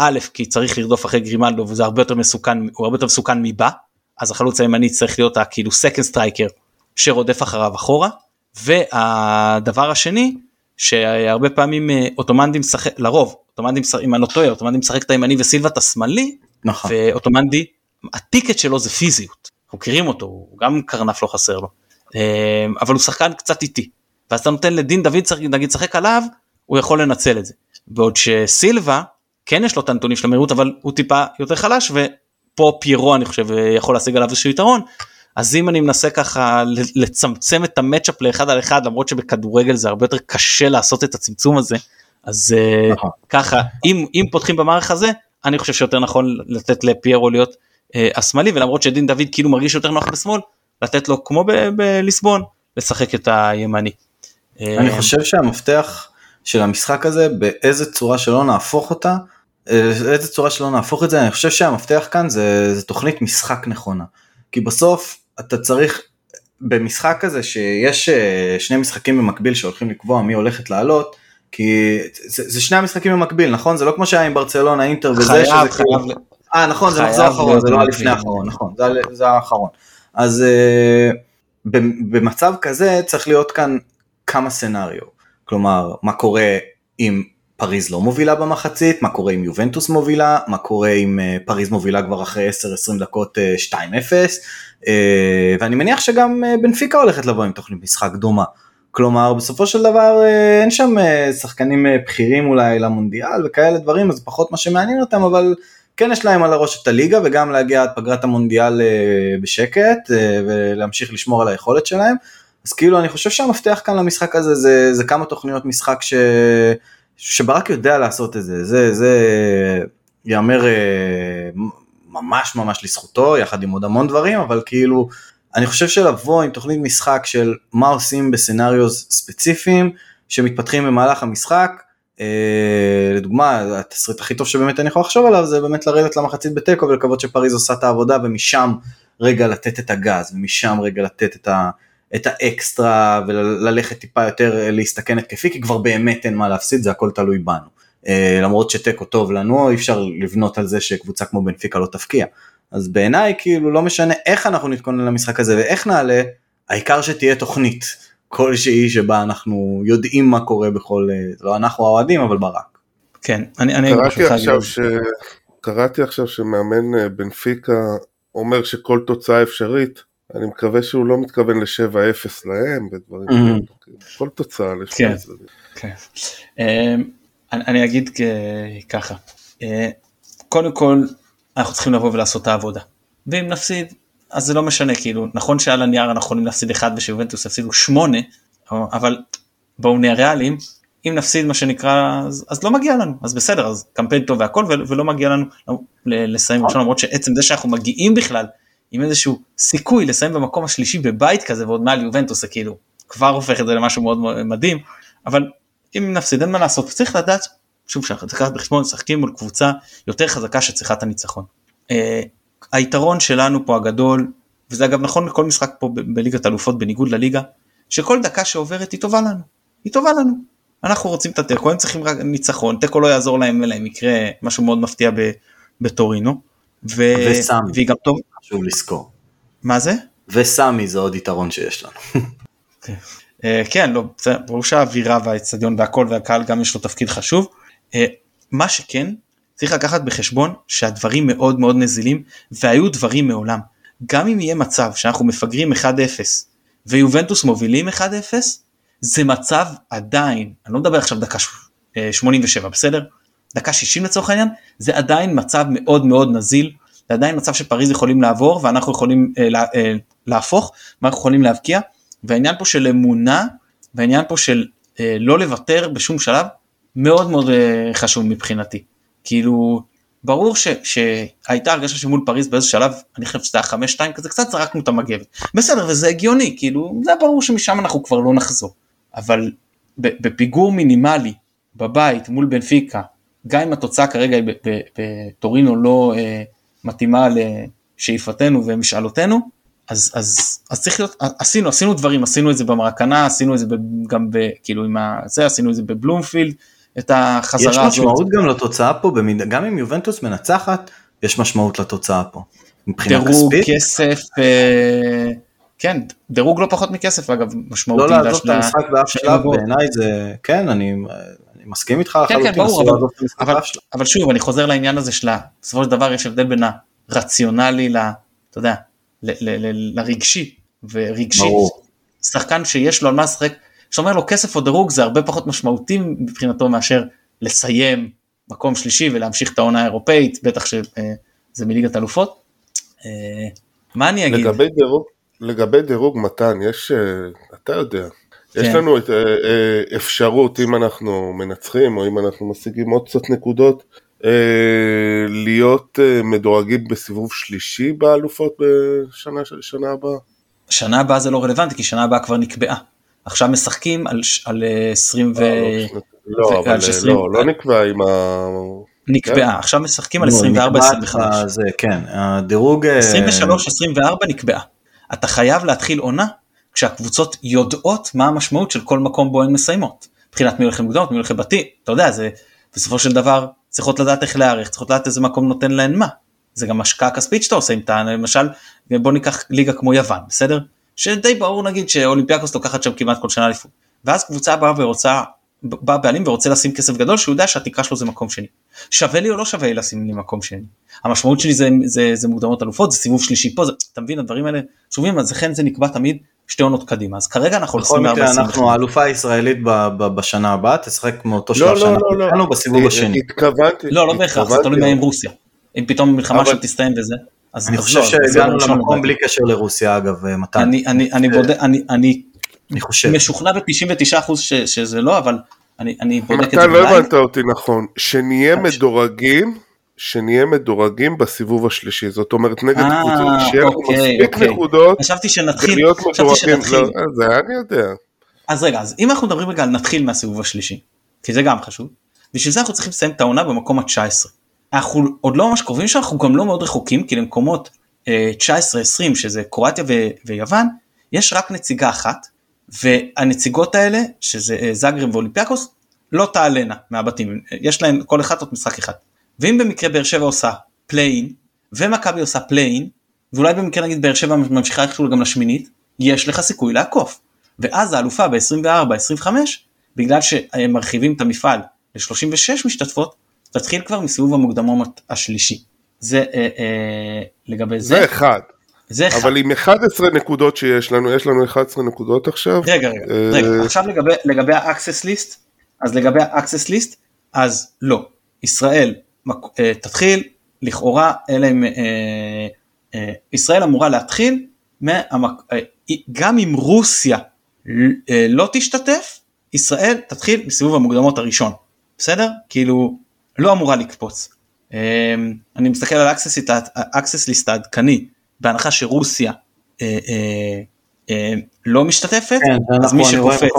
א', כי צריך לרדוף אחרי גרימלדו, וזה הרבה יותר מסוכן, הוא הרבה יותר מסוכן מבא, אז החלוץ הימני צריך להיות כאילו סקנד סטרייקר, שרודף אחריו אחורה, והדבר השני, שהרבה פעמים אוטומנדים שחק, לרוב, אוטומנדים שחק את הימני וסילבא השמאלי, ואוטומנדי, הטיקט שלו זה פיזיות, אנחנו מכירים אותו, הוא גם קרנף לא חסר לו, אבל הוא שחקן קצת איטי, ואז אתה נותן לדין דוד, נגיד שחק עליו, הוא יכול לנצל את זה, בעוד שסילבא, כן יש לו את הנתונים של המהירות, אבל הוא טיפה יותר חלש, ופה פירו אני חושב, יכול להשיג עליו איזשהו יתרון, אז אם אני מנסה ככה לצמצם את המאצ'אפ לאחד על אחד, למרות שבכדורגל זה הרבה יותר קשה לעשות את הצמצום הזה, אז ככה, אם פותחים במערך הזה, אני חושב שיותר נכון לתת לפיירו להיות השמאלי, ולמרות שדין דוד כאילו מרגיש יותר נוח בשמאל, לתת לו כמו בליסבון, לשחק את הימני. אני חושב שהמפתח של המשחק הזה, באיזה צורה שלא נהפוך אותה, איזה צורה שלא נהפוך את זה, אני חושב שהמפתח כאן זה תוכנית משחק נכונה, כי בסוף אתה צריך, במשחק הזה שיש שני משחקים במקביל שהולכים לקבוע מי הולכת לעלות, כי זה שני המשחקים במקביל, נכון? זה לא כמו שהיה עם ברצלונה, אינטר וזה, שזה חייב, נכון, זה מחזור אחרון, זה לא לפני האחרון, נכון, זה האחרון, אז במצב כזה צריך להיות כאן כמה סנריו, כלומר, מה קורה אם פריז לא מובילה במחצית, מה קורה אם יובנטוס מובילה, מה קורה אם פריז מובילה כבר אחרי 10-20 דקות 2-0, ואני מניח שגם בנפיקה הולכת לבוא עם תוכנית משחק דומה, כלומר, בסופו של דבר אין שם שחקנים בכירים אולי למונדיאל וכאלה דברים, אז פחות מה שמעניין אותם, אבל כן יש להם על הראש את הליגה, וגם להגיע עד פגרת המונדיאל בשקט, ולהמשיך לשמור על היכולת שלהם, אז כאילו אני חושב שהמפתח כאן למשחק הזה, זה כמה תוכניות משחק שברק יודע לעשות את זה, זה יאמר ממש ממש לזכותו, יחד עם עוד המון דברים, אבל כאילו, אני חושב שלבוא עם תוכנית משחק של מה עושים בסצנריוז ספציפיים, שמתפתחים במהלך המשחק, לדוגמה, התסריט הכי טוב שבאמת אני יכול לחשוב עליו, זה באמת לרדת למחצית בטקו, ולקוות שפריז עושה את העבודה, ומשם רגע לתת את הגז, ומשם רגע לתת את האקסטרה, וללכת טיפה יותר להסתכן התקפי, כי כבר באמת אין מה להפסיד, זה הכל תלוי בנו. למרות שטקו טוב לנו, אי אפשר לבנות על זה שקבוצה כמו בנפיקה לא תפקיע. אז בעיניי, כאילו, לא משנה איך אנחנו נתכונן למשחק הזה, ואיך נעלה, העיקר שתהיה תוכנית כלשהי שבה אנחנו יודעים מה קורה בכל, לא אנחנו האוהדים, אבל ברק. כן, אני קראתי עכשיו שמאמן בנפיקה אומר שכל תוצאה אפשרית, אני מקווה שהוא לא מתכוון ל-7-0 להם, בדברים, כל תוצאה לשני הצדדים. כן, אני אגיד ככה, קודם כל, אנחנו צריכים לבוא ולעשות את העבודה, ואם נפסיד, אז זה לא משנה, כאילו, נכון שעל הנייר אנחנו יכולים להפסיד 1, ושיובנטוס הפסידו 8, אבל בואו נהיה ריאליים, אם נפסיד מה שנקרא, אז לא מגיע לנו, אז בסדר, אז קמפיין טוב והכל, ולא מגיע לנו לסיים ראשון, למרות שעצם זה שאנחנו מגיעים בכלל, עם איזשהו סיכוי לסיים במקום השלישי בבית כזה, ועוד מעל יובנטוס, כאילו, כבר הופך את זה למשהו מאוד מדהים, אבל אם נפסיד, אין מה לעשות, צריך לדעת, שוב, שחקת בחשבון, שחקים מול קבוצה יותר חזקה שצריכה את הניצחון. היתרון שלנו פה הגדול, וזה אגב נכון לכל משחק פה בליגת אלופות, בניגוד לליגה, שכל דקה שעוברת היא טובה לנו, היא טובה לנו. אנחנו רוצים את הטקו, הם צריכים רק ניצחון, טקו לא יעזור להם, אלא אם יקרה משהו מאוד מפתיע בטורינו. וסמי, והיא גם טוב. חשוב לזכור. מה זה? וסמי זה עוד יתרון שיש לנו. כן, לא, בראש האווירה והאצטדיון והכל והקהל גם יש לו תפקיד חשוב. מה שכן, צריך לקחת בחשבון שהדברים מאוד מאוד נזילים, והיו דברים מעולם. גם אם יהיה מצב שאנחנו מפגרים 1-0, ויובנטוס מובילים 1-0, זה מצב עדיין, אני לא מדבר עכשיו דקה 87, בסדר? דקה 60 לצורך העניין, זה עדיין מצב מאוד מאוד נזיל, זה עדיין מצב שפריז יכולים לעבור, ואנחנו יכולים להפוך, ואנחנו יכולים להבקיע, והעניין פה של אמונה, והעניין פה של לא לוותר בשום שלב, מאוד מאוד חשוב מבחינתי. כאילו, ברור שהייתה הרגשה שמול פריז באיזה שלב, אני חושב שזה היה 5-2 כזה, קצת זרקנו את המגבת. בסדר, וזה הגיוני, כאילו, זה ברור שמשם אנחנו כבר לא נחזור. אבל בפיגור מינימלי, בבית, מול בנפיקה, גם אם התוצאה כרגע בטורינו לא מתאימה לשאיפתנו ומשאלותינו, אז צריך להיות, עשינו דברים, עשינו את זה במרקנה, עשינו את זה גם כאילו עם זה, עשינו את זה בבלומפילד, את החזרה הזאת. יש משמעות גם לתוצאה פה, גם אם יובנטוס מנצחת, יש משמעות לתוצאה פה. דירוג, כסף, כן, דירוג לא פחות מכסף, אגב, משמעותית. לא לעזוב את המשחק באף שלב, בעיניי זה, כן, אני מסכים איתך, אבל שוב, אני חוזר לעניין הזה שלה, בסופו של דבר יש הבדל בין הרציונלי, אתה יודע, לרגשי, ורגשי, שחקן שיש לו על מה שחק, שאומר לו כסף או דירוג, זה הרבה פחות משמעותי מבחינתו מאשר לסיים מקום שלישי, ולהמשיך את העונה האירופאית, בטח שזה מליגת אלופות, מה אני אגיד? לגבי דירוג מתן, יש, אתה יודע, יש לנו את אפשרות, אם אנחנו מנצחים, או אם אנחנו משיגים עוד קצת נקודות, להיות מדורגים בסיבוב שלישי באלופות בשנה הבאה. שנה הבאה זה לא רלוונטי, כי שנה הבאה כבר נקבעה. עכשיו משחקים על 20 ו... לא, אבל לא נקבע עם ה... נקבעה, עכשיו משחקים על 24-25. זה כן, הדירוג... 23-24 נקבעה. אתה חייב להתחיל עונה כשהקבוצות יודעות מה המשמעות של כל מקום בו הן מסיימות. מבחינת מי הולך למוקדמות, מי הולך לבתי, אתה יודע, זה בסופו של דבר צריכות לדעת איך להעריך, צריכות לדעת איזה מקום נותן להן מה. זה גם השקעה כספית שאתה עושה עם טען, למשל, בוא ניקח ליגה כמו יוון, בסדר? שדי ברור נגיד שאולימפיאקוס לוקחת שם כמעט כל שנה אליפות. ואז קבוצה בא בעלים ורוצה לשים כסף גדול, שהוא יודע שהתקרה שלו זה מקום שני. שווה לי או לא שווה לי לשים לי מקום שני? המשמעות שלי זה מוקדמות אלופות, זה סיבוב שלישי פה, אתה מבין, הדברים האלה, שובים, אז לכן זה נקבע תמיד שתי עונות קדימה, אז כרגע אנחנו... בכל מקרה, אנחנו האלופה הישראלית בשנה הבאה, תשחק מאותו שלב שנה. לא, בסיבוב השני. לא בהכרח, זה תלוי מה עם רוסיה. אם פתאום מלחמה שם תסתיים וזה, אז... אני חושב שהגענו למקום בלי קשר לרוסיה, אגב, מתן. אני חושב. משוכנע ב-99% שזה לא, אבל אני בודק את זה. אתה לא הבנת אותי נכון, שנהיה מדורגים בסיבוב השלישי, זאת אומרת נגד קבוצות, שיהיה מספיק נקודות, חשבתי שנתחיל, זה אני יודע. אז רגע, אז אם אנחנו מדברים רגע, נתחיל מהסיבוב השלישי, כי זה גם חשוב, בשביל זה אנחנו צריכים לסיים את העונה במקום ה-19, אנחנו עוד לא ממש קרובים, שאנחנו גם לא מאוד רחוקים, כי למקומות 19-20, שזה קרואטיה ויוון, יש רק נציגה אחת, והנציגות האלה, שזה זאגרב ואולימפיאקוס, לא תעלנה מהבתים, יש להן כל אחת עוד משחק אחד. ואם במקרה באר שבע עושה פליין, ומכבי עושה פליין, ואולי במקרה נגיד באר שבע ממשיכה איכשהו גם לשמינית, יש לך סיכוי לעקוף. ואז האלופה ב-24-25, בגלל שהם מרחיבים את המפעל ל-36 משתתפות, תתחיל כבר מסיבוב המוקדמות השלישי. זה לגבי זה. זה אחד. זה אחד. אבל עם 11 נקודות שיש לנו, יש לנו 11 נקודות עכשיו. רגע. עכשיו לגבי ה-access list, אז לגבי ה-access list, אז לא. ישראל... תתחיל לכאורה, ישראל אמורה להתחיל, גם אם רוסיה לא תשתתף, ישראל תתחיל מסיבוב המוקדמות הראשון, בסדר? כאילו, לא אמורה לקפוץ. אני מסתכל על האקסס ליסט העדכני, בהנחה שרוסיה לא משתתפת, אז מי שקופץ...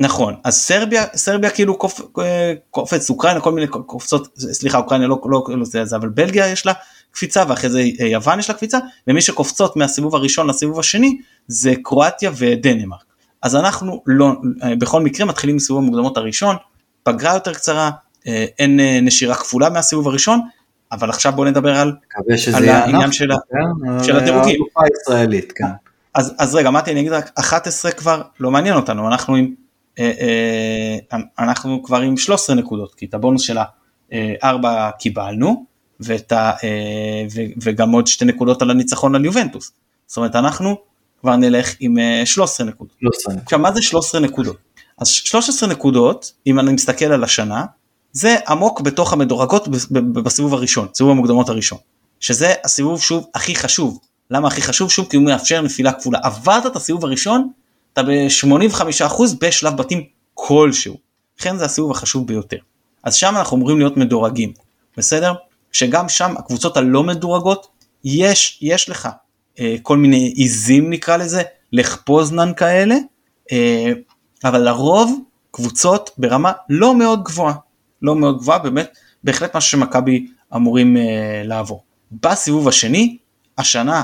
נכון, אז סרביה כאילו קופץ, אוקראינה, כל מיני קופצות, סליחה, אוקראינה לא זה, אבל בלגיה יש לה קפיצה, ואחרי זה יוון יש לה קפיצה, ומי שקופצות מהסיבוב הראשון לסיבוב השני, זה קרואטיה ודנמרק. אז אנחנו לא, בכל מקרה מתחילים מסיבוב המוקדמות הראשון, פגרה יותר קצרה, אין נשירה כפולה מהסיבוב הראשון, אבל עכשיו בואו נדבר על העניין של הדירוגים. אז רגע, מה אני אגיד רק, 11 כבר לא מעניין אותנו, אנחנו כבר עם 13 נקודות, כי את הבונוס של ה-4 קיבלנו, וגם עוד 2 נקודות על הניצחון על יובנטוס. זאת אומרת, אנחנו כבר נלך עם 13 נקודות. עכשיו, מה זה 13 נקודות? אז 13 נקודות, אם אני מסתכל על השנה, זה עמוק בתוך המדורגות בסיבוב הראשון, סיבוב המוקדמות הראשון, שזה הסיבוב שוב הכי חשוב. למה הכי חשוב? שוב, כי הוא מאפשר נפילה כפולה. עברת את הסיבוב הראשון, אתה ב-85% בשלב בתים כלשהו. לכן זה הסיבוב החשוב ביותר. אז שם אנחנו אומרים להיות מדורגים, בסדר? שגם שם הקבוצות הלא מדורגות, יש לך כל מיני עיזים נקרא לזה, לחפוזנן כאלה, אבל לרוב קבוצות ברמה לא מאוד גבוהה, לא מאוד גבוהה, באמת, בהחלט משהו שמכבי אמורים לעבור. בסיבוב השני, השנה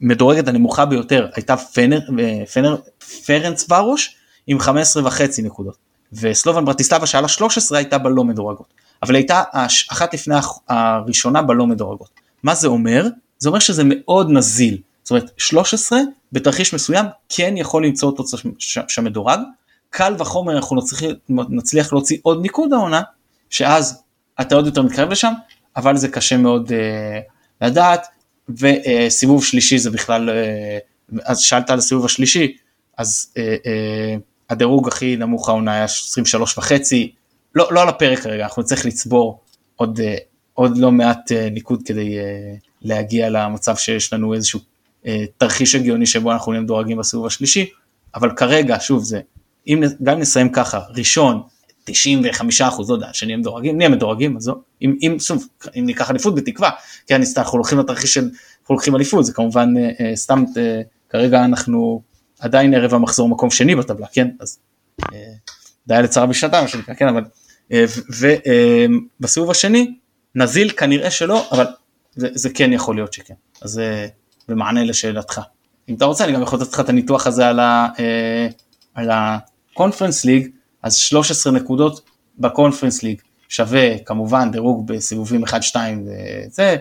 מדורגת הנמוכה ביותר, הייתה פרנץ ורוש, עם 15.5 נקודות, וסלובן ברטיסלבה שעלה 13 הייתה בלא מדורגות, אבל הייתה אחת לפני הראשונה בלא מדורגות. מה זה אומר? זה אומר שזה מאוד נזיל, זאת אומרת 13 בתרחיש מסוים כן יכול למצוא אותו שמדורג, קל וחומר אנחנו נצליח להוציא עוד ניקוד העונה, שאז אתה עוד יותר מתקרב לשם, אבל זה קשה מאוד לדעת, וסיבוב שלישי זה בכלל, אז שאלת על הסיבוב השלישי, אז הדירוג הכי נמוך העונה היה 23.5, לא על הפרק כרגע, אנחנו צריך לצבור עוד לא מעט ניקוד, כדי להגיע למצב שיש לנו איזשהו תרחיש הגיוני, שבו אנחנו מדורגים בסיבוב השלישי, אבל כרגע, שוב זה, גם נסיים ככה, ראשון, 95%, לא יודע, שנהיה מדורגים, אז אם ניקח אליפות בתקווה, כי אנחנו הולכים לתרחיש של הולכים אליפות, זה כמובן סתם, כרגע אנחנו עדיין ערב המחזור מקום שני בטבלה, כן? אז די לצרה בשנתיים, כן, אבל, ובסיבוב השני, נזיל כנראה שלא, אבל זה כן יכול להיות שכן, אז זה במענה לשאלתך. אם אתה רוצה, אני גם יכול לתת לך את הניתוח הזה על הקונפרנס ליג, אז 13 נקודות בקונפרנס ליג, שווה כמובן דירוג בסיבובים 1-2 וזה,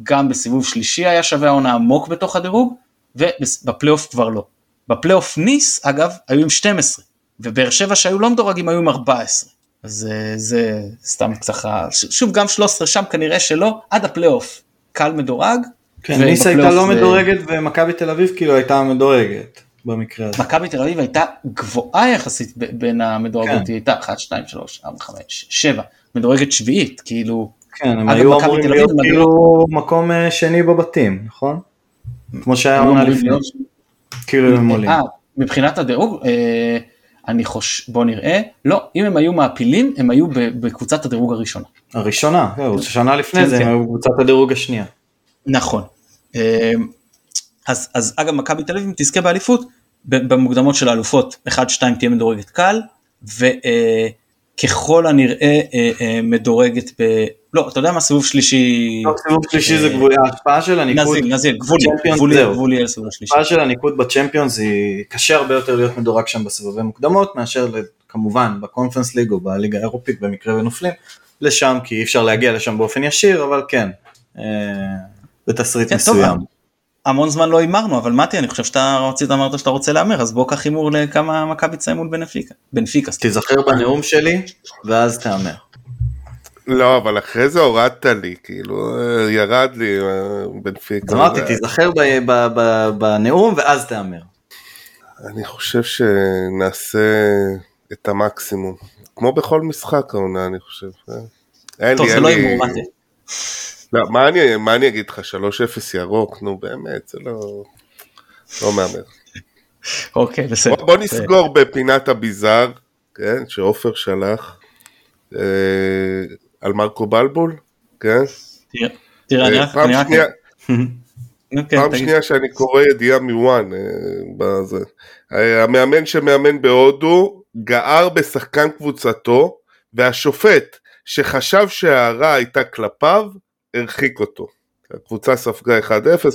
וגם בסיבוב שלישי היה שווה העונה עמוק בתוך הדירוג, ובפלייאוף כבר לא. בפלייאוף ניס, אגב, היו עם 12, ובאר שבע שהיו לא מדורגים היו עם 14, אז זה סתם קצחה, שוב גם 13 שם כנראה שלא, עד הפלייאוף, קל מדורג, כן, ניס הייתה לא מדורגת, ומכבי תל אביב כאילו הייתה מדורגת, במקרה הזה. מכבי תל אביב הייתה גבוהה יחסית בין המדורגות, היא הייתה 1, 2, 3, 4, 5, 7, מדורגת שביעית, כאילו, כן, הם היו אמורים להיות כאילו מקום שני בבתים, נכון? כמו שהיה עונה לפני, כאילו הם עולים. מבחינת הדירוג, אני חושב, בוא נראה, לא, אם הם היו מעפילים, הם היו בקבוצת הדירוג הראשונה. הראשונה, שנה לפני זה, הם היו בקבוצת הדירוג השנייה. נכון. אז אגב, מכבי תל אביב תזכה באליפות, במוקדמות של האלופות, 1-2 תהיה מדורגת קל, וככל הנראה מדורגת ב... לא, אתה יודע מה, סיבוב שלישי... לא, סיבוב שלישי זה גבולי, ההשפעה של הניקוד... נזיל, גבולי על סיבוב שלישי. ההשפעה של הניקוד בצ'מפיונס היא קשה הרבה יותר להיות מדורג שם בסיבובי מוקדמות, מאשר כמובן בקונפרנס ליג או בליגה האירופית במקרה ונופלים, לשם, כי אי אפשר להגיע לשם באופן ישיר, אבל כן, בתסריט מסוים. המון זמן לא אמרנו, אבל מתי, אני חושב שאתה אמרת שאתה רוצה להאמר, אז בוא כך אמור לכמה מכבי תצא מול בנפיקה. תיזכר בנאום שלי, ואז תאמר. לא, אבל אחרי זה הורדת לי, כאילו, ירד לי בנפיקה. אמרתי, תיזכר בנאום, ואז תאמר. אני חושב שנעשה את המקסימום. כמו בכל משחק, העונה, אני חושב. טוב, זה לא אמור, מתי. לא, מה אני אגיד לך, 3-0 ירוק, נו באמת, זה לא מאמר. אוקיי, בסדר. בוא נסגור בפינת הביזר, כן, שאופר שלח, על מרקו בלבול, כן? תראה, אני רק... פעם שנייה שאני קורא ידיעה מוואן, המאמן שמאמן בהודו, גער בשחקן קבוצתו, והשופט שחשב שההערה הייתה כלפיו, הרחיק אותו. הקבוצה ספגה 1-0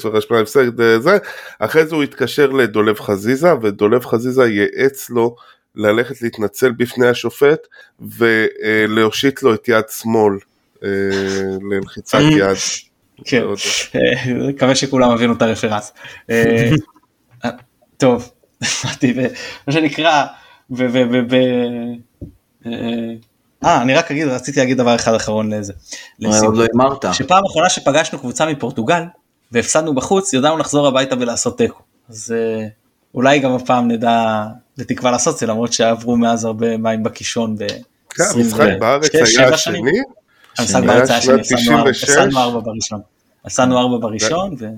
ורשמה הפסד זה, אחרי זה הוא התקשר לדולב חזיזה, ודולב חזיזה יעץ לו ללכת להתנצל בפני השופט, ולהושיט לו את יד שמאל, ללחיצת יד. כן, מקווה שכולם הבינו את הרפרנס. טוב, מה שנקרא, אני רק אגיד, רציתי להגיד דבר אחד אחרון לזה. עוד לא אמרת. שפעם האחרונה שפגשנו קבוצה מפורטוגל, והפסדנו בחוץ, ידענו לחזור הביתה ולעשות טקו. אז אולי גם הפעם נדע, לתקווה לעשות את זה, למרות שעברו מאז הרבה מים בקישון. כן, המשחק בארץ היה השני. המשחק בארץ היה השני, הפסדנו ארבע בראשון. זה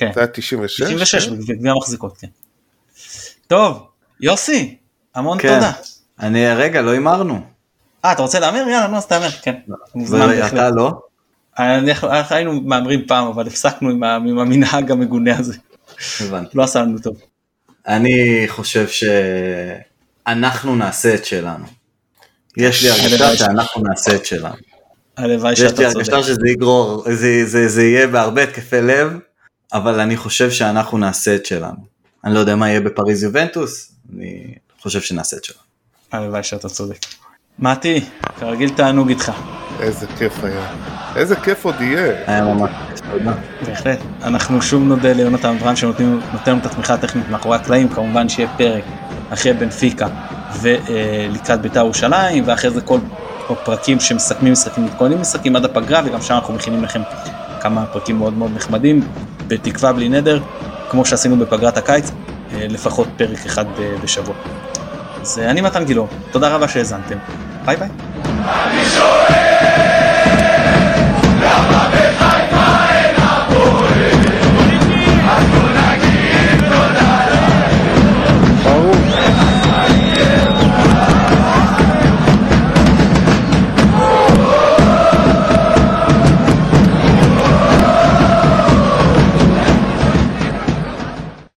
היה 96? 96, בגלל מחזיקות, כן. טוב, יוסי, המון תודה. אני רגע, לא אמרנו. אתה רוצה להאמר? יאללה, אז תאמר, כן. אתה לא? היינו מאמרים פעם, אבל הפסקנו עם המנהג המגונה הזה. הבנתי. לא עשינו טוב. אני חושב שאנחנו נעשה את שלנו. יש לי הרגשה שאנחנו נעשה את שלנו. הלוואי שאתה צודק. יש לי הרגשה שזה יגרור, זה יהיה בהרבה תקפי לב, אבל אני חושב שאנחנו נעשה את שלנו. אני לא יודע מה יהיה בפריז יובנטוס, אני חושב שנעשה את שלנו. הלוואי שאתה צודק. מתי, כרגיל תענוג איתך. איזה כיף היה. איזה כיף עוד יהיה. היה ממש. בהחלט. אנחנו שוב נודה ליונתן אברהם שנותן לנו את התמיכה הטכנית מאחורי הקלעים, כמובן שיהיה פרק אחרי בנפיקה ולקראת בית"ר ירושלים, ואחרי זה כל הפרקים שמסכמים משחקים, מתכוננים משחקים עד הפגרה, וגם שם אנחנו מכינים לכם כמה פרקים מאוד מאוד נחמדים, בתקווה בלי נדר, כמו שעשינו בפגרת הקיץ, לפחות פרק אחד בשבוע. אז אני מתן גילאור, תודה רבה שהאזנתם, ביי ביי.